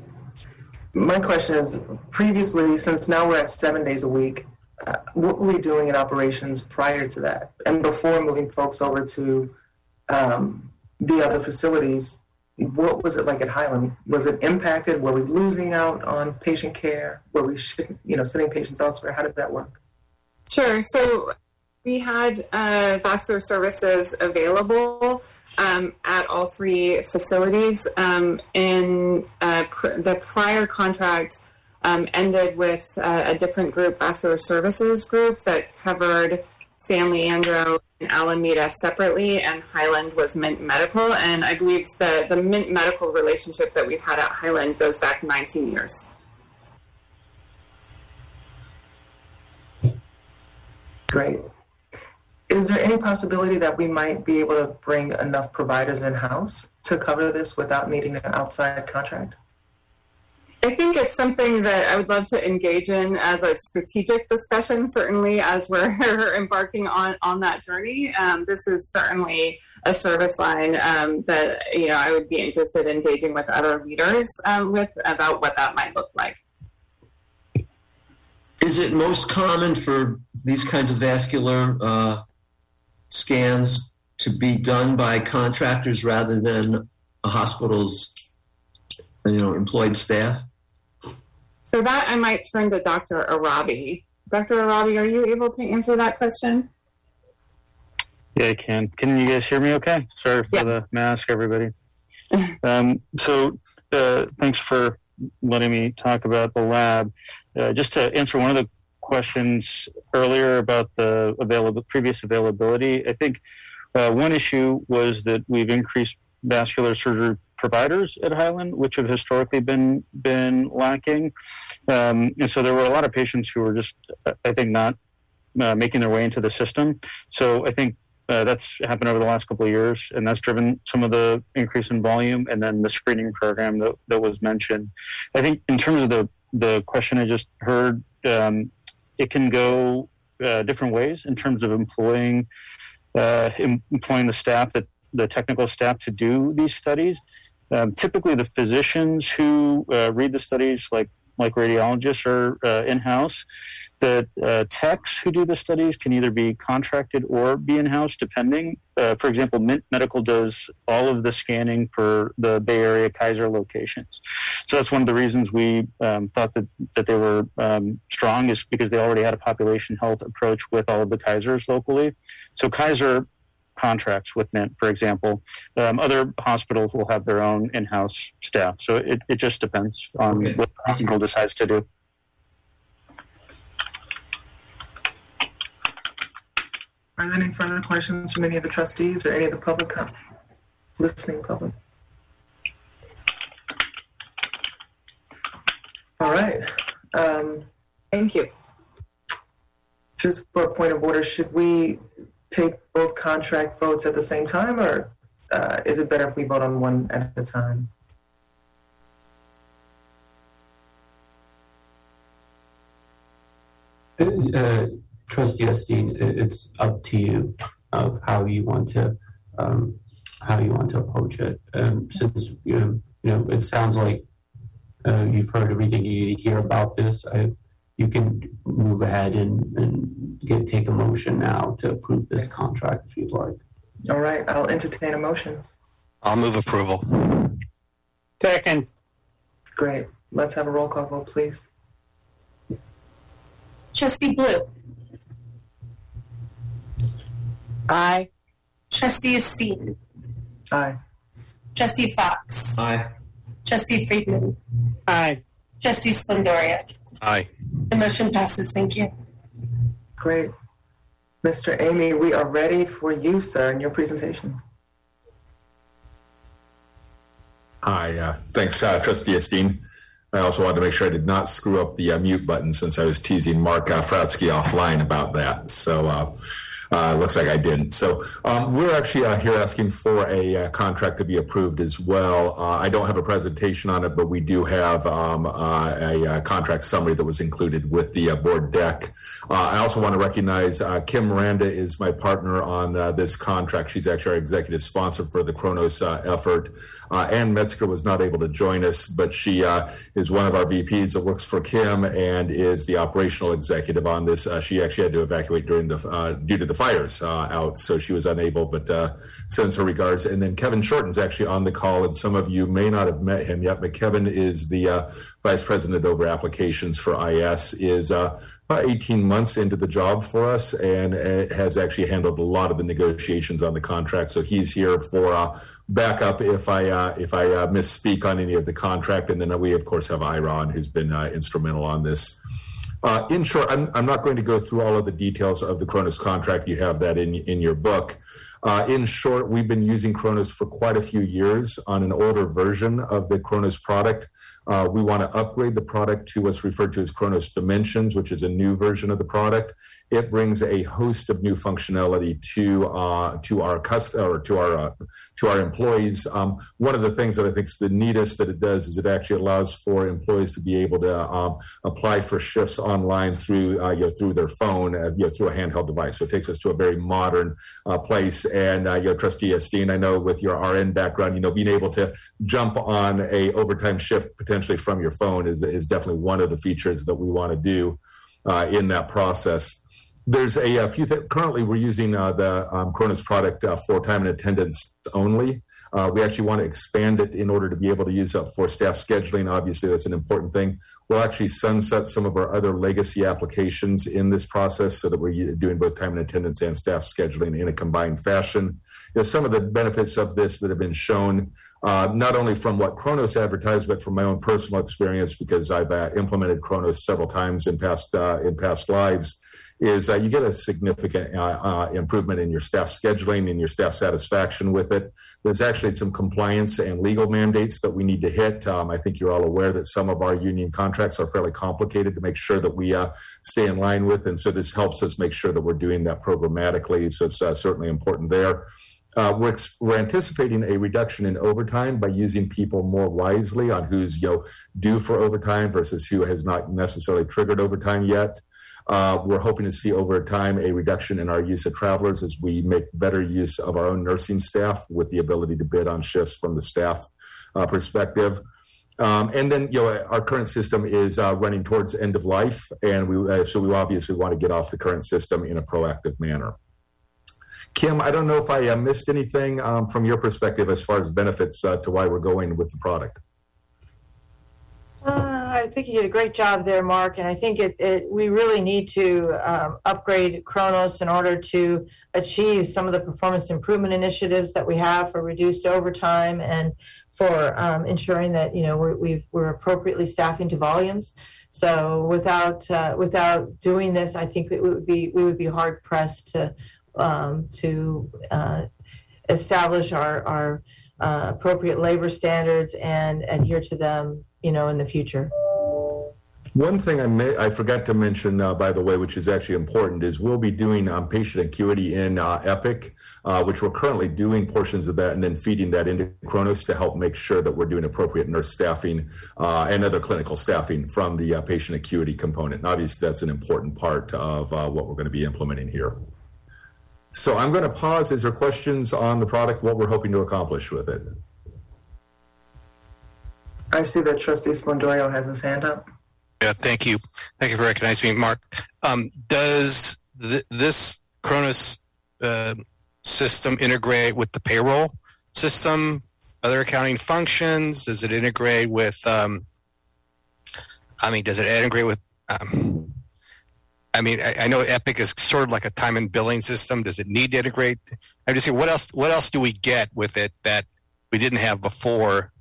My question is, previously, since now we're at seven days a week, uh, what were we doing in operations prior to that? And before moving folks over to um, the other facilities, what was it like at Highland? Was it impacted? Were we losing out on patient care? Were we, you know, sending patients elsewhere? How did that work? Sure. So we had uh, vascular services available Um, at all three facilities. Um, in uh, pr- the prior contract um, ended with uh, a different group, vascular services group, that covered San Leandro and Alameda separately, and Highland was Mint Medical. And I believe the, the Mint Medical relationship that we've had at Highland goes back nineteen years. Great. Is there any possibility that we might be able to bring enough providers in-house to cover this without needing an outside contract? I think it's something that I would love to engage in as a strategic discussion, certainly as we're embarking on, on that journey. Um, this is certainly a service line um, that, you know, I would be interested in engaging with other leaders um, with about what that might look like. Is it most common for these kinds of vascular uh, scans to be done by contractors rather than a hospital's, you know, employed staff? For that, I might turn to Doctor Arabi. Doctor Arabi, are you able to answer that question? Yeah, I can. Can you guys hear me okay? Sorry for yeah. the mask, everybody. um, so uh, thanks for letting me talk about the lab. Uh, just to answer one of the questions earlier about the available, previous availability, I think uh, one issue was that we've increased vascular surgery providers at Highland, which have historically been been lacking. Um, and so there were a lot of patients who were just, I think, not uh, making their way into the system. So I think uh, that's happened over the last couple of years, and that's driven some of the increase in volume and then the screening program that, that was mentioned. I think in terms of the The question I just heard, um, it can go uh, different ways in terms of employing uh, em- employing the staff, that the technical staff, to do these studies. Um, typically, the physicians who uh, read the studies, like like radiologists, are uh, in-house. The uh, techs who do the studies can either be contracted or be in-house, depending. Uh, for example, Mint Medical does all of the scanning for the Bay Area Kaiser locations. So that's one of the reasons we um, thought that, that they were um, strong, is because they already had a population health approach with all of the Kaisers locally. So Kaiser contracts with Mint, for example. Um, other hospitals will have their own in-house staff. So it, it just depends on okay. what the hospital decides to do. Are there any further questions from any of the trustees or any of the public com- listening public? All right. Um, Thank you. Just for a point of order, should we take both contract votes at the same time, or uh, is it better if we vote on one at a time? Uh, Trustee Esteen, it's up to you of how you want to um, how you want to approach it. Um, since you know, you know, it sounds like uh, you've heard everything you need to hear about this. I, you can move ahead and, and get take a motion now to approve this contract if you'd like. All right, I'll entertain a motion. I'll move approval. Second. Great. Let's have a roll call vote, please. Trustee Blue. Aye. Trustee Esteen. Aye. Trustee Fox. Aye. Trustee Friedman. Aye. Trustee Splendoria. Aye. The motion passes. Thank you. Great. Mister Amy, we are ready for you, sir, and your presentation. Hi. Uh, thanks, uh, Trustee Esteen. I also wanted to make sure I did not screw up the uh, mute button, since I was teasing Mark uh, Fratsky offline about that. So, uh, Uh, looks like I didn't. So um, we're actually uh, here asking for a uh, contract to be approved as well. Uh, I don't have a presentation on it, but we do have um, uh, a uh, contract summary that was included with the uh, board deck. Uh, I also want to recognize uh, Kim Miranda is my partner on uh, this contract. She's actually our executive sponsor for the Kronos uh, effort. Uh, Ann Metzger was not able to join us, but she uh, is one of our V Ps that works for Kim and is the operational executive on this. Uh, she actually had to evacuate during the uh, due to the fires uh, out, so she was unable, but uh, sends her regards. And then Kevin Shorten's actually on the call, and some of you may not have met him yet, but Kevin is the uh, vice president over applications for I S, is uh, about eighteen months into the job for us, and uh, has actually handled a lot of the negotiations on the contract. So he's here for uh, backup if I uh, if I uh, misspeak on any of the contract. And then we, of course, have Iran, who's been uh, instrumental on this. Uh, in short, I'm, I'm not going to go through all of the details of the Kronos contract. You have that in, in your book. Uh, in short, we've been using Kronos for quite a few years on an older version of the Kronos product. Uh, we want to upgrade the product to what's referred to as Kronos Dimensions, which is a new version of the product. It brings a host of new functionality to uh, to our cust- or to our uh, to our employees. Um, one of the things that I think is the neatest that it does is it actually allows for employees to be able to um, apply for shifts online through uh, you know, through their phone, uh, you know, through a handheld device. So it takes us to a very modern uh, place. And uh, you know, Trustee Esteen, I know with your R N background, you know, being able to jump on a overtime shift potentially from your phone is is definitely one of the features that we want to do uh, in that process. There's a, a few things. Currently, we're using uh, the um, Kronos product uh, for time and attendance only. Uh, we actually want to expand it in order to be able to use it for staff scheduling. Obviously, that's an important thing. We'll actually sunset some of our other legacy applications in this process so that we're doing both time and attendance and staff scheduling in a combined fashion. You know, some of the benefits of this that have been shown, uh, not only from what Kronos advertised, but from my own personal experience, because I've uh, implemented Kronos several times in past uh, in past lives, is uh, you get a significant uh, uh, improvement in your staff scheduling and your staff satisfaction with it. There's actually some compliance and legal mandates that we need to hit. Um, I think you're all aware that some of our union contracts are fairly complicated to make sure that we uh, stay in line with. And so this helps us make sure that we're doing that programmatically. So it's uh, certainly important there. Uh, we're, we're anticipating a reduction in overtime by using people more wisely on who's you know, due for overtime versus who has not necessarily triggered overtime yet. Uh, we're hoping to see over time a reduction in our use of travelers as we make better use of our own nursing staff with the ability to bid on shifts from the staff uh, perspective. Um, and then, you know, our current system is uh, running towards end of life, and we uh, so we obviously want to get off the current system in a proactive manner. Kim, I don't know if I uh, missed anything um, from your perspective as far as benefits uh, to why we're going with the product. Uh, I think you did a great job there, Mark, and I think it, it, we really need to um, upgrade Kronos in order to achieve some of the performance improvement initiatives that we have for reduced overtime and for um, ensuring that, you know, we're, we've, we're appropriately staffing to volumes. So without uh, without doing this, I think it would be we would be hard pressed to um, to uh, establish our our uh, appropriate labor standards and adhere to them, you know, in the future. One thing I may, I forgot to mention, uh, by the way, which is actually important, is we'll be doing um, patient acuity in uh, Epic, uh, which we're currently doing portions of that and then feeding that into Kronos to help make sure that we're doing appropriate nurse staffing uh, and other clinical staffing from the uh, patient acuity component. And obviously, that's an important part of uh, what we're going to be implementing here. So I'm going to pause. Is there questions on the product, what we're hoping to accomplish with it? I see that Trustee Spondorio has his hand up. Yeah, thank you. Thank you for recognizing me, Mark. Um, does th- this Kronos uh, system integrate with the payroll system, other accounting functions? Does it integrate with, um, I mean, does it integrate with, um, I mean, I, I know Epic is sort of like a time and billing system. Does it need to integrate? I'm just saying, what else, what else do we get with it that we didn't have before?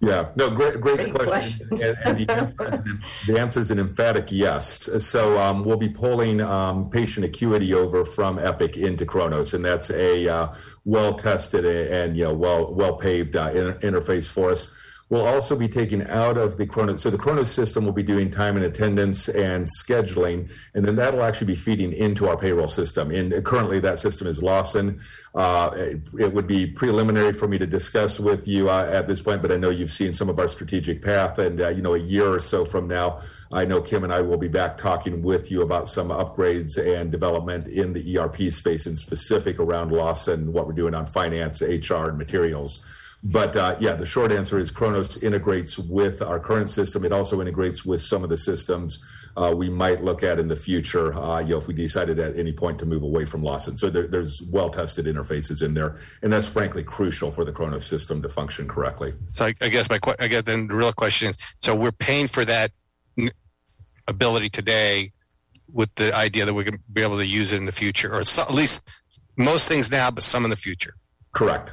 Yeah, no, great, great, great question. question. And, and the, answer is an, the answer is an emphatic yes. So um, we'll be pulling um, patient acuity over from Epic into Kronos, and that's a uh, well-tested and you know well well-paved uh, inter- interface for us. will also be taken out of the Kronos. So the Kronos system will be doing time and attendance and scheduling, and then that'll actually be feeding into our payroll system. And currently that system is Lawson. Uh, it, it would be preliminary for me to discuss with you uh, at this point, but I know you've seen some of our strategic path, and uh, you know, a year or so from now, I know Kim and I will be back talking with you about some upgrades and development in the E R P space in specific around Lawson, what we're doing on finance, H R, and materials. But uh, yeah, the short answer is Kronos integrates with our current system. It also integrates with some of the systems uh, we might look at in the future, uh, you know, if we decided at any point to move away from Lawson. So there, there's well-tested interfaces in there, and that's frankly crucial for the Kronos system to function correctly. So I, I guess my I guess then the real question is: so we're paying for that ability today, with the idea that we're going to be able to use it in the future, or so, at least most things now, but some in the future. Correct.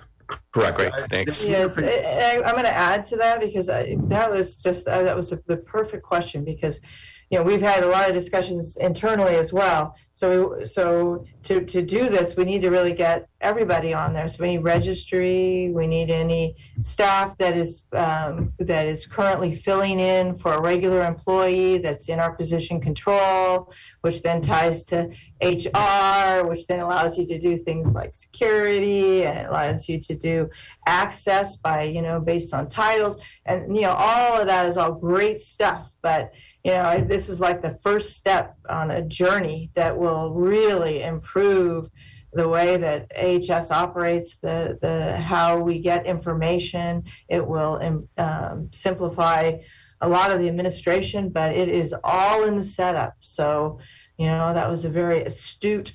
Correct. Great. Thanks. Yes, I, I'm going to add to that because I, that was just uh, that was the perfect question, because you know we've had a lot of discussions internally as well. So we, so to to do this, we need to really get everybody on there. So we need registry. We need any staff that is um, that is currently filling in for a regular employee that's in our position control, which then ties to H R, which then allows you to do things like security, and it allows you to do access by, you know, based on titles, and you know all of that is all great stuff, but you know, this is like the first step on a journey that will really improve the way that A H S operates, the, the how we get information. It will um, simplify a lot of the administration, but it is all in the setup. So, you know, that was a very astute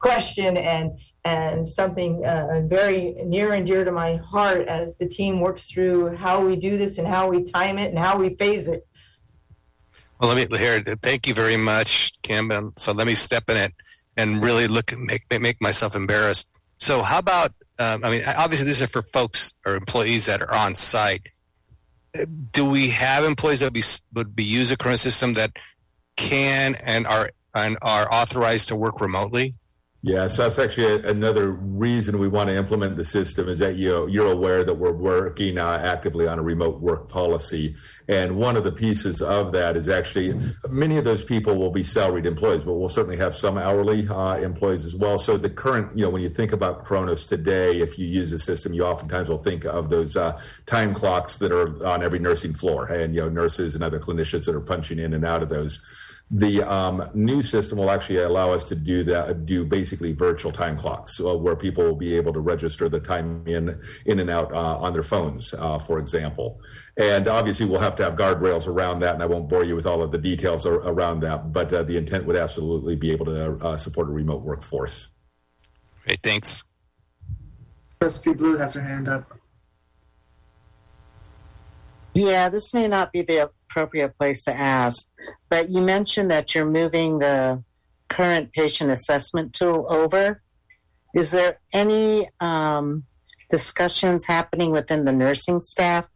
question, and and something uh, very near and dear to my heart as the team works through how we do this and how we time it and how we phase it. Well, let me hear it. Thank you very much, Kim. Um, so let me step in it and really look and make make myself embarrassed. So how about, um, I mean, obviously this is for folks or employees that are on site. Do we have employees that be, would be use a Kronos system that can and are and are authorized to work remotely? Yeah, so that's actually a, another reason we want to implement the system, is that you know, you're aware that we're working uh, actively on a remote work policy. And one of the pieces of that is actually many of those people will be salaried employees, but we'll certainly have some hourly uh, employees as well. So the current, you know, when you think about Kronos today, if you use the system, you oftentimes will think of those uh, time clocks that are on every nursing floor, and you know, nurses and other clinicians that are punching in and out of those. The um, new system will actually allow us to do that, do basically virtual time clocks, uh, where people will be able to register the time in in and out uh, on their phones, uh, for example. And obviously, we'll have to have guardrails around that, and I won't bore you with all of the details ar- around that, but uh, the intent would absolutely be able to uh, support a remote workforce. Great, thanks. Trustee Blue has her hand up. Yeah, this may not be the appropriate place to ask, but you mentioned that you're moving the current patient assessment tool over. Is there any um, discussions happening within the nursing staff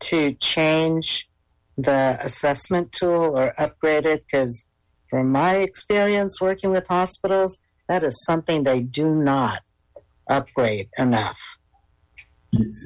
to change the assessment tool or upgrade it? Because from my experience working with hospitals, that is something they do not upgrade enough.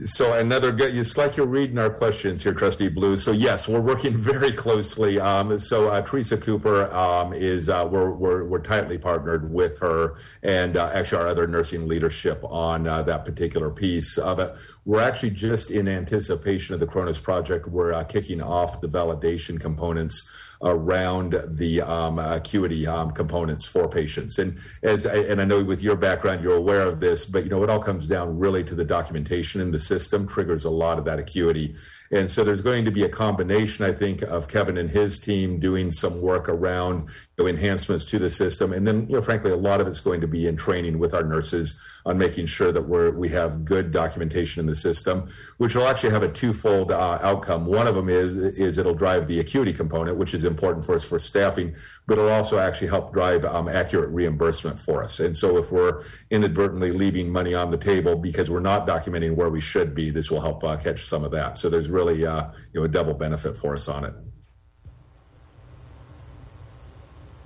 So another good, it's like you're reading our questions here, Trustee Blue. So yes, we're working very closely. Um, so uh, Teresa Cooper um, is, uh, we're, we're, we're tightly partnered with her and uh, actually our other nursing leadership on uh, that particular piece of it. We're actually just in anticipation of the Kronos project. We're uh, kicking off the validation components around the um, acuity um, components for patients. And as I, and I know with your background, you're aware of this, but you know, it all comes down really to the documentation in the system triggers a lot of that acuity. And so there's going to be a combination, I think, of Kevin and his team doing some work around you know, enhancements to the system. And then, you know, frankly, a lot of it's going to be in training with our nurses on making sure that we're, we have good documentation in the system, which will actually have a twofold uh, outcome. One of them is, is it'll drive the acuity component, which is important for us for staffing, but it'll also actually help drive um, accurate reimbursement for us. And so if we're inadvertently leaving money on the table because we're not documenting where we should be, this will help uh, catch some of that. So there's really Really, uh, you know, a double benefit for us on it.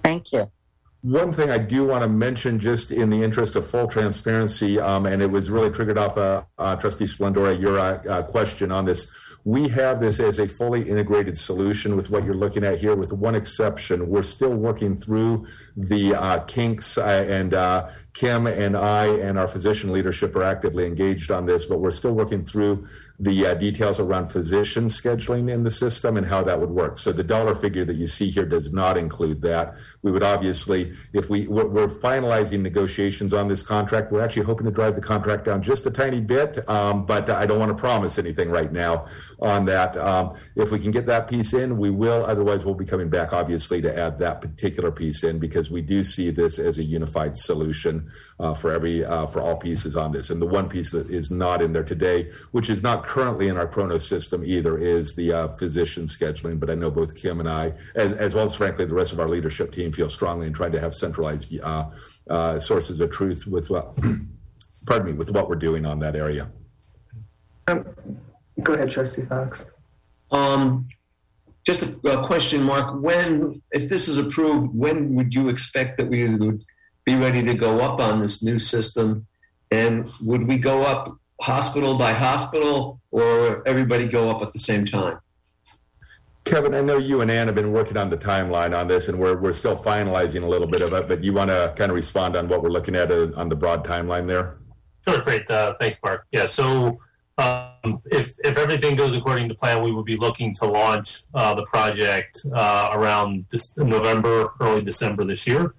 Thank you. One thing I do want to mention, just in the interest of full transparency, um, and it was really triggered off uh, uh, Trustee Splendora, your uh, question on this. We have this as a fully integrated solution with what you're looking at here, with one exception. We're still working through the uh, kinks, uh, and uh, Kim and I and our physician leadership are actively engaged on this, but we're still working through the uh, details around physician scheduling in the system and how that would work. So the dollar figure that you see here does not include that. We would obviously, if we, we're, we're finalizing negotiations on this contract, we're actually hoping to drive the contract down just a tiny bit, um, but I don't want to promise anything right now on that. Um, if we can get that piece in, we will. Otherwise, we'll be coming back, obviously, to add that particular piece in, because we do see this as a unified solution uh, for every uh, for all pieces on this. And the one piece that is not in there today, which is not currently in our Kronos system either, is the uh, physician scheduling. But I know both Kim and I, as, as well as, frankly, the rest of our leadership team, feel strongly in trying to have centralized uh, uh, sources of truth with what, pardon me, with what we're doing on that area. Um, Go ahead, Trustee Fox. Um, just a, a question, Mark. When, if this is approved, when would you expect that we would be ready to go up on this new system? And would we go up hospital by hospital, or everybody go up at the same time? Kevin, I know you and Ann have been working on the timeline on this, and we're we're still finalizing a little bit of it, but you want to kind of respond on what we're looking at uh, on the broad timeline there? Sure, great. Uh, thanks, Mark. Yeah, so... Um, if if everything goes according to plan, we would be looking to launch uh, the project uh, around this November, early December this year,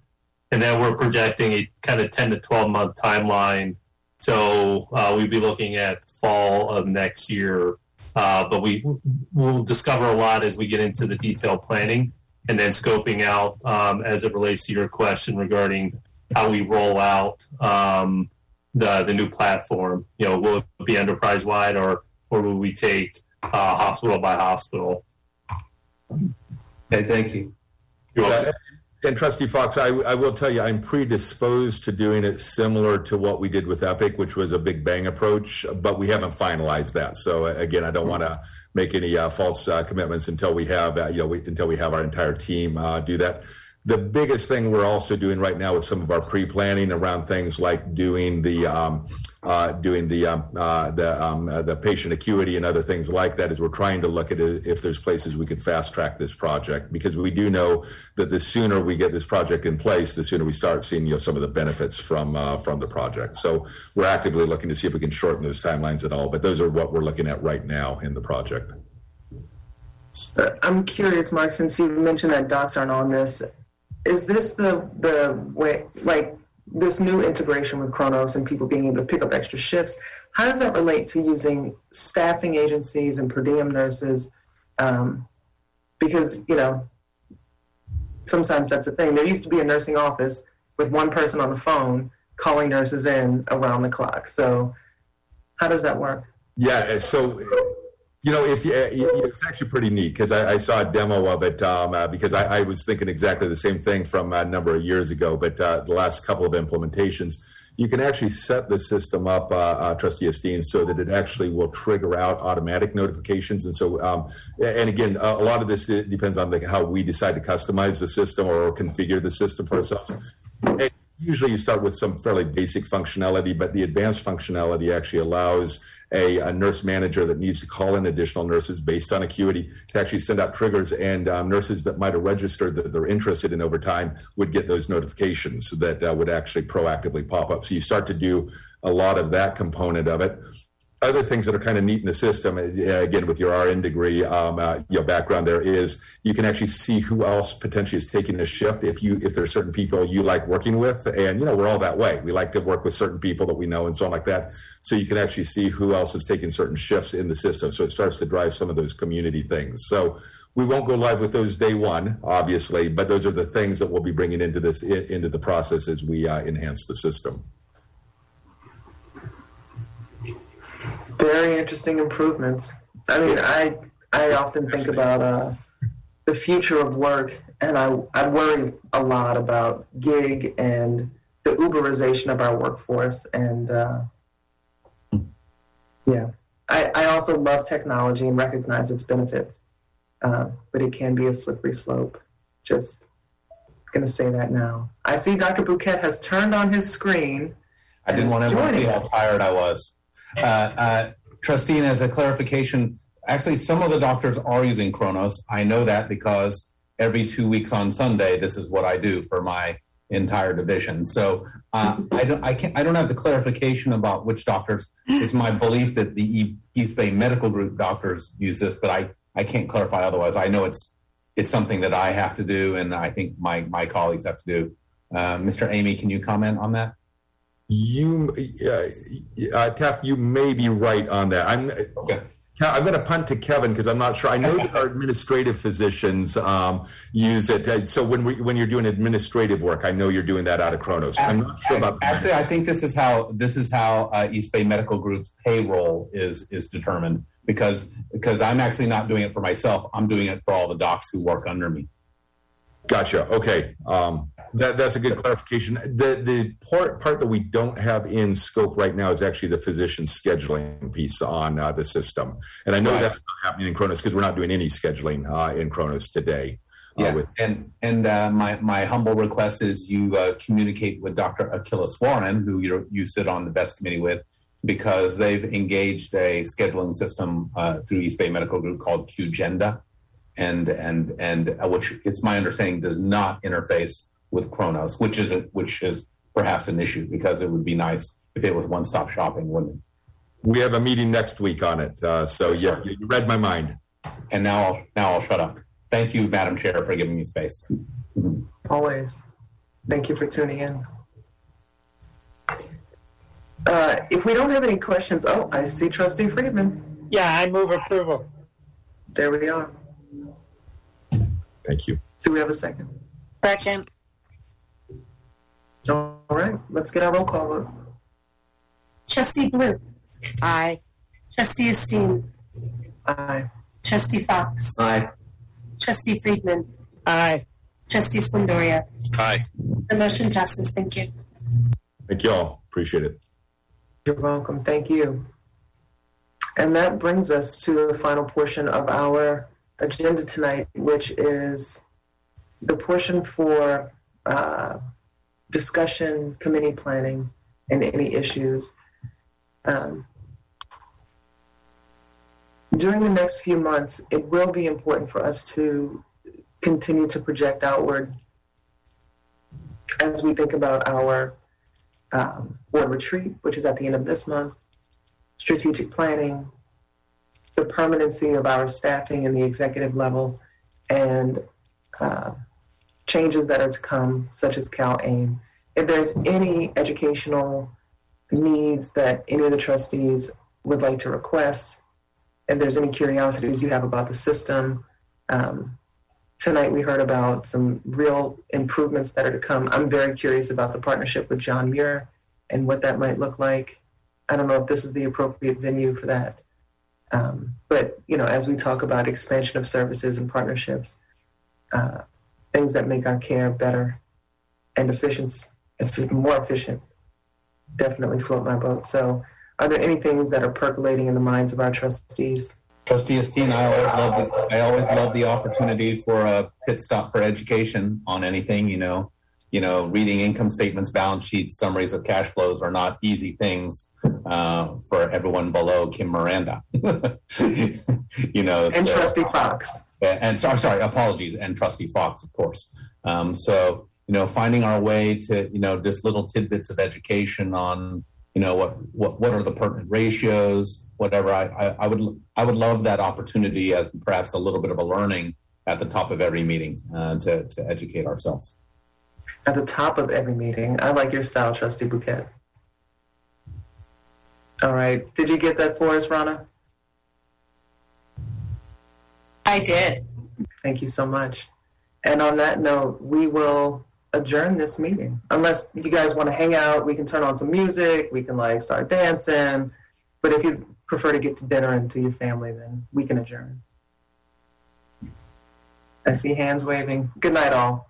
and then we're projecting a kind of ten to twelve month timeline. So uh, we'd be looking at fall of next year, uh, but we will discover a lot as we get into the detailed planning and then scoping out um, as it relates to your question regarding how we roll out. Um, The, the new platform, you know, will it be enterprise-wide, or or will we take uh, hospital by hospital? Okay, thank you. You're welcome. And Trustee Fox, I, I will tell you, I'm predisposed to doing it similar to what we did with Epic, which was a big bang approach, but we haven't finalized that. So again, I don't want to make any uh, false uh, commitments until we have, uh, you know, we, until we have our entire team uh, do that. The biggest thing we're also doing right now with some of our pre-planning around things like doing the um, uh, doing the um, uh, the, um, uh, the patient acuity and other things like that is we're trying to look at if there's places we could fast track this project, because we do know that the sooner we get this project in place, the sooner we start seeing, you know, some of the benefits from uh, from the project. So we're actively looking to see if we can shorten those timelines at all. But those are what we're looking at right now in the project. I'm curious, Mark, since you mentioned that docs aren't on this. Is this the the way, like this new integration with Kronos and people being able to pick up extra shifts, how does that relate to using staffing agencies and per diem nurses? Um, because, you know, sometimes that's a thing. There used to be a nursing office with one person on the phone calling nurses in around the clock. So how does that work? Yeah, so... You know, if you, it's actually pretty neat, because I, I saw a demo of it um, uh, because I, I was thinking exactly the same thing from a number of years ago, but uh, the last couple of implementations, you can actually set the system up, uh, uh, Trustee Esteen, so that it actually will trigger out automatic notifications. And so, um, and again, a, a lot of this depends on the, how we decide to customize the system or configure the system for ourselves. And usually you start with some fairly basic functionality, but the advanced functionality actually allows a, a nurse manager that needs to call in additional nurses based on acuity to actually send out triggers, and um, nurses that might have registered that they're interested in over time would get those notifications that uh, would actually proactively pop up. So you start to do a lot of that component of it. Other things that are kind of neat in the system, again, with your R N degree, um, uh, your background there, is you can actually see who else potentially is taking a shift if you if there's certain people you like working with. And, you know, we're all that way. We like to work with certain people that we know and so on like that. So you can actually see who else is taking certain shifts in the system. So it starts to drive some of those community things. So we won't go live with those day one, obviously, but those are the things that we'll be bringing into this into the process as we uh, enhance the system. Very interesting improvements. I mean, I I often think about uh, the future of work, and I, I worry a lot about gig and the Uberization of our workforce. And uh, yeah, I, I also love technology and recognize its benefits, uh, but it can be a slippery slope. Just going to say that now. I see Doctor Bouquet has turned on his screen. I didn't want everyone to see how tired I was. Uh, uh, Trustine, as a clarification, actually, some of the doctors are using Kronos. I know that because every two weeks on Sunday, this is what I do for my entire division. So uh, I don't, I can't, I don't have the clarification about which doctors. It's my belief that the East Bay Medical Group doctors use this, but I, I can't clarify otherwise. I know it's it's something that I have to do, and I think my, my colleagues have to do. Uh, Mister Amy, can you comment on that? You, uh, uh, Taft, you may be right on that. I'm. Okay. I'm going to punt to Kevin because I'm not sure. I know that our administrative physicians um, use it. So when we when you're doing administrative work, I know you're doing that out of Kronos. I'm not sure about that. Actually, I think this is how this is how uh, East Bay Medical Group's payroll is is determined because because I'm actually not doing it for myself. I'm doing it for all the docs who work under me. Gotcha. Okay. Um, that, that's a good clarification. The the part, part that we don't have in scope right now is actually the physician scheduling piece on uh, the system. And I know right. that's not happening in Kronos because we're not doing any scheduling uh, in Kronos today. Uh, yeah. With- and and uh, my, my humble request is you uh, communicate with Doctor Achilles Warren, who you you sit on the BEST committee with, because they've engaged a scheduling system uh, through East Bay Medical Group called Qgenda. And and and uh, which it's my understanding does not interface with Kronos, which is a, which is perhaps an issue because it would be nice if it was one-stop shopping, wouldn't it? We have a meeting next week on it, uh, so yeah, you read my mind. And now I'll now I'll shut up. Thank you, Madam Chair, for giving me space. Always. Thank you for tuning in. Uh, if we don't have any questions, oh, I see Trustee Friedman. Yeah, I move approval. There we are. Thank you. Do we have a second? Second. All right, let's get our roll call vote. Trustee Blue. Aye. Trustee Esteem. Aye. Trustee Fox. Aye. Trustee Friedman. Aye. Trustee Splendoria. Aye. The motion passes. Thank you. Thank you all. Appreciate it. You're welcome. Thank you. And that brings us to the final portion of our agenda tonight, which is the portion for uh, discussion, committee planning, and any issues. Um, during the next few months, it will be important for us to continue to project outward as we think about our um, board retreat, which is at the end of this month, strategic planning, the permanency of our staffing in the executive level, and uh, changes that are to come, such as Cal A I M. If there's any educational needs that any of the trustees would like to request, if there's any curiosities you have about the system, um, tonight we heard about some real improvements that are to come. I'm very curious about the partnership with John Muir and what that might look like. I don't know if this is the appropriate venue for that. Um, but, you know, as we talk about expansion of services and partnerships, uh, things that make our care better and efficient, more efficient, definitely float my boat. So are there any things that are percolating in the minds of our trustees? Trustee Esteen, I always love the, I always love the opportunity for a pit stop for education on anything, you know. You know, reading income statements, balance sheets, summaries of cash flows are not easy things uh, for everyone below Kim Miranda. you know, and so, Trustee Fox. And sorry, sorry, apologies, and Trustee Fox, of course. Um, so, you know, finding our way to, you know, just little tidbits of education on, you know, what what what are the pertinent ratios, whatever. I I, I would I would love that opportunity as perhaps a little bit of a learning at the top of every meeting uh, to to educate ourselves. At the top of every meeting. I like your style, Trustee Bouquet. All right. Did you get that for us, Rana? I did. Thank you so much. And on that note, we will adjourn this meeting. Unless you guys want to hang out, we can turn on some music. We can, like, start dancing. But if you prefer to get to dinner and to your family, then we can adjourn. I see hands waving. Good night, all.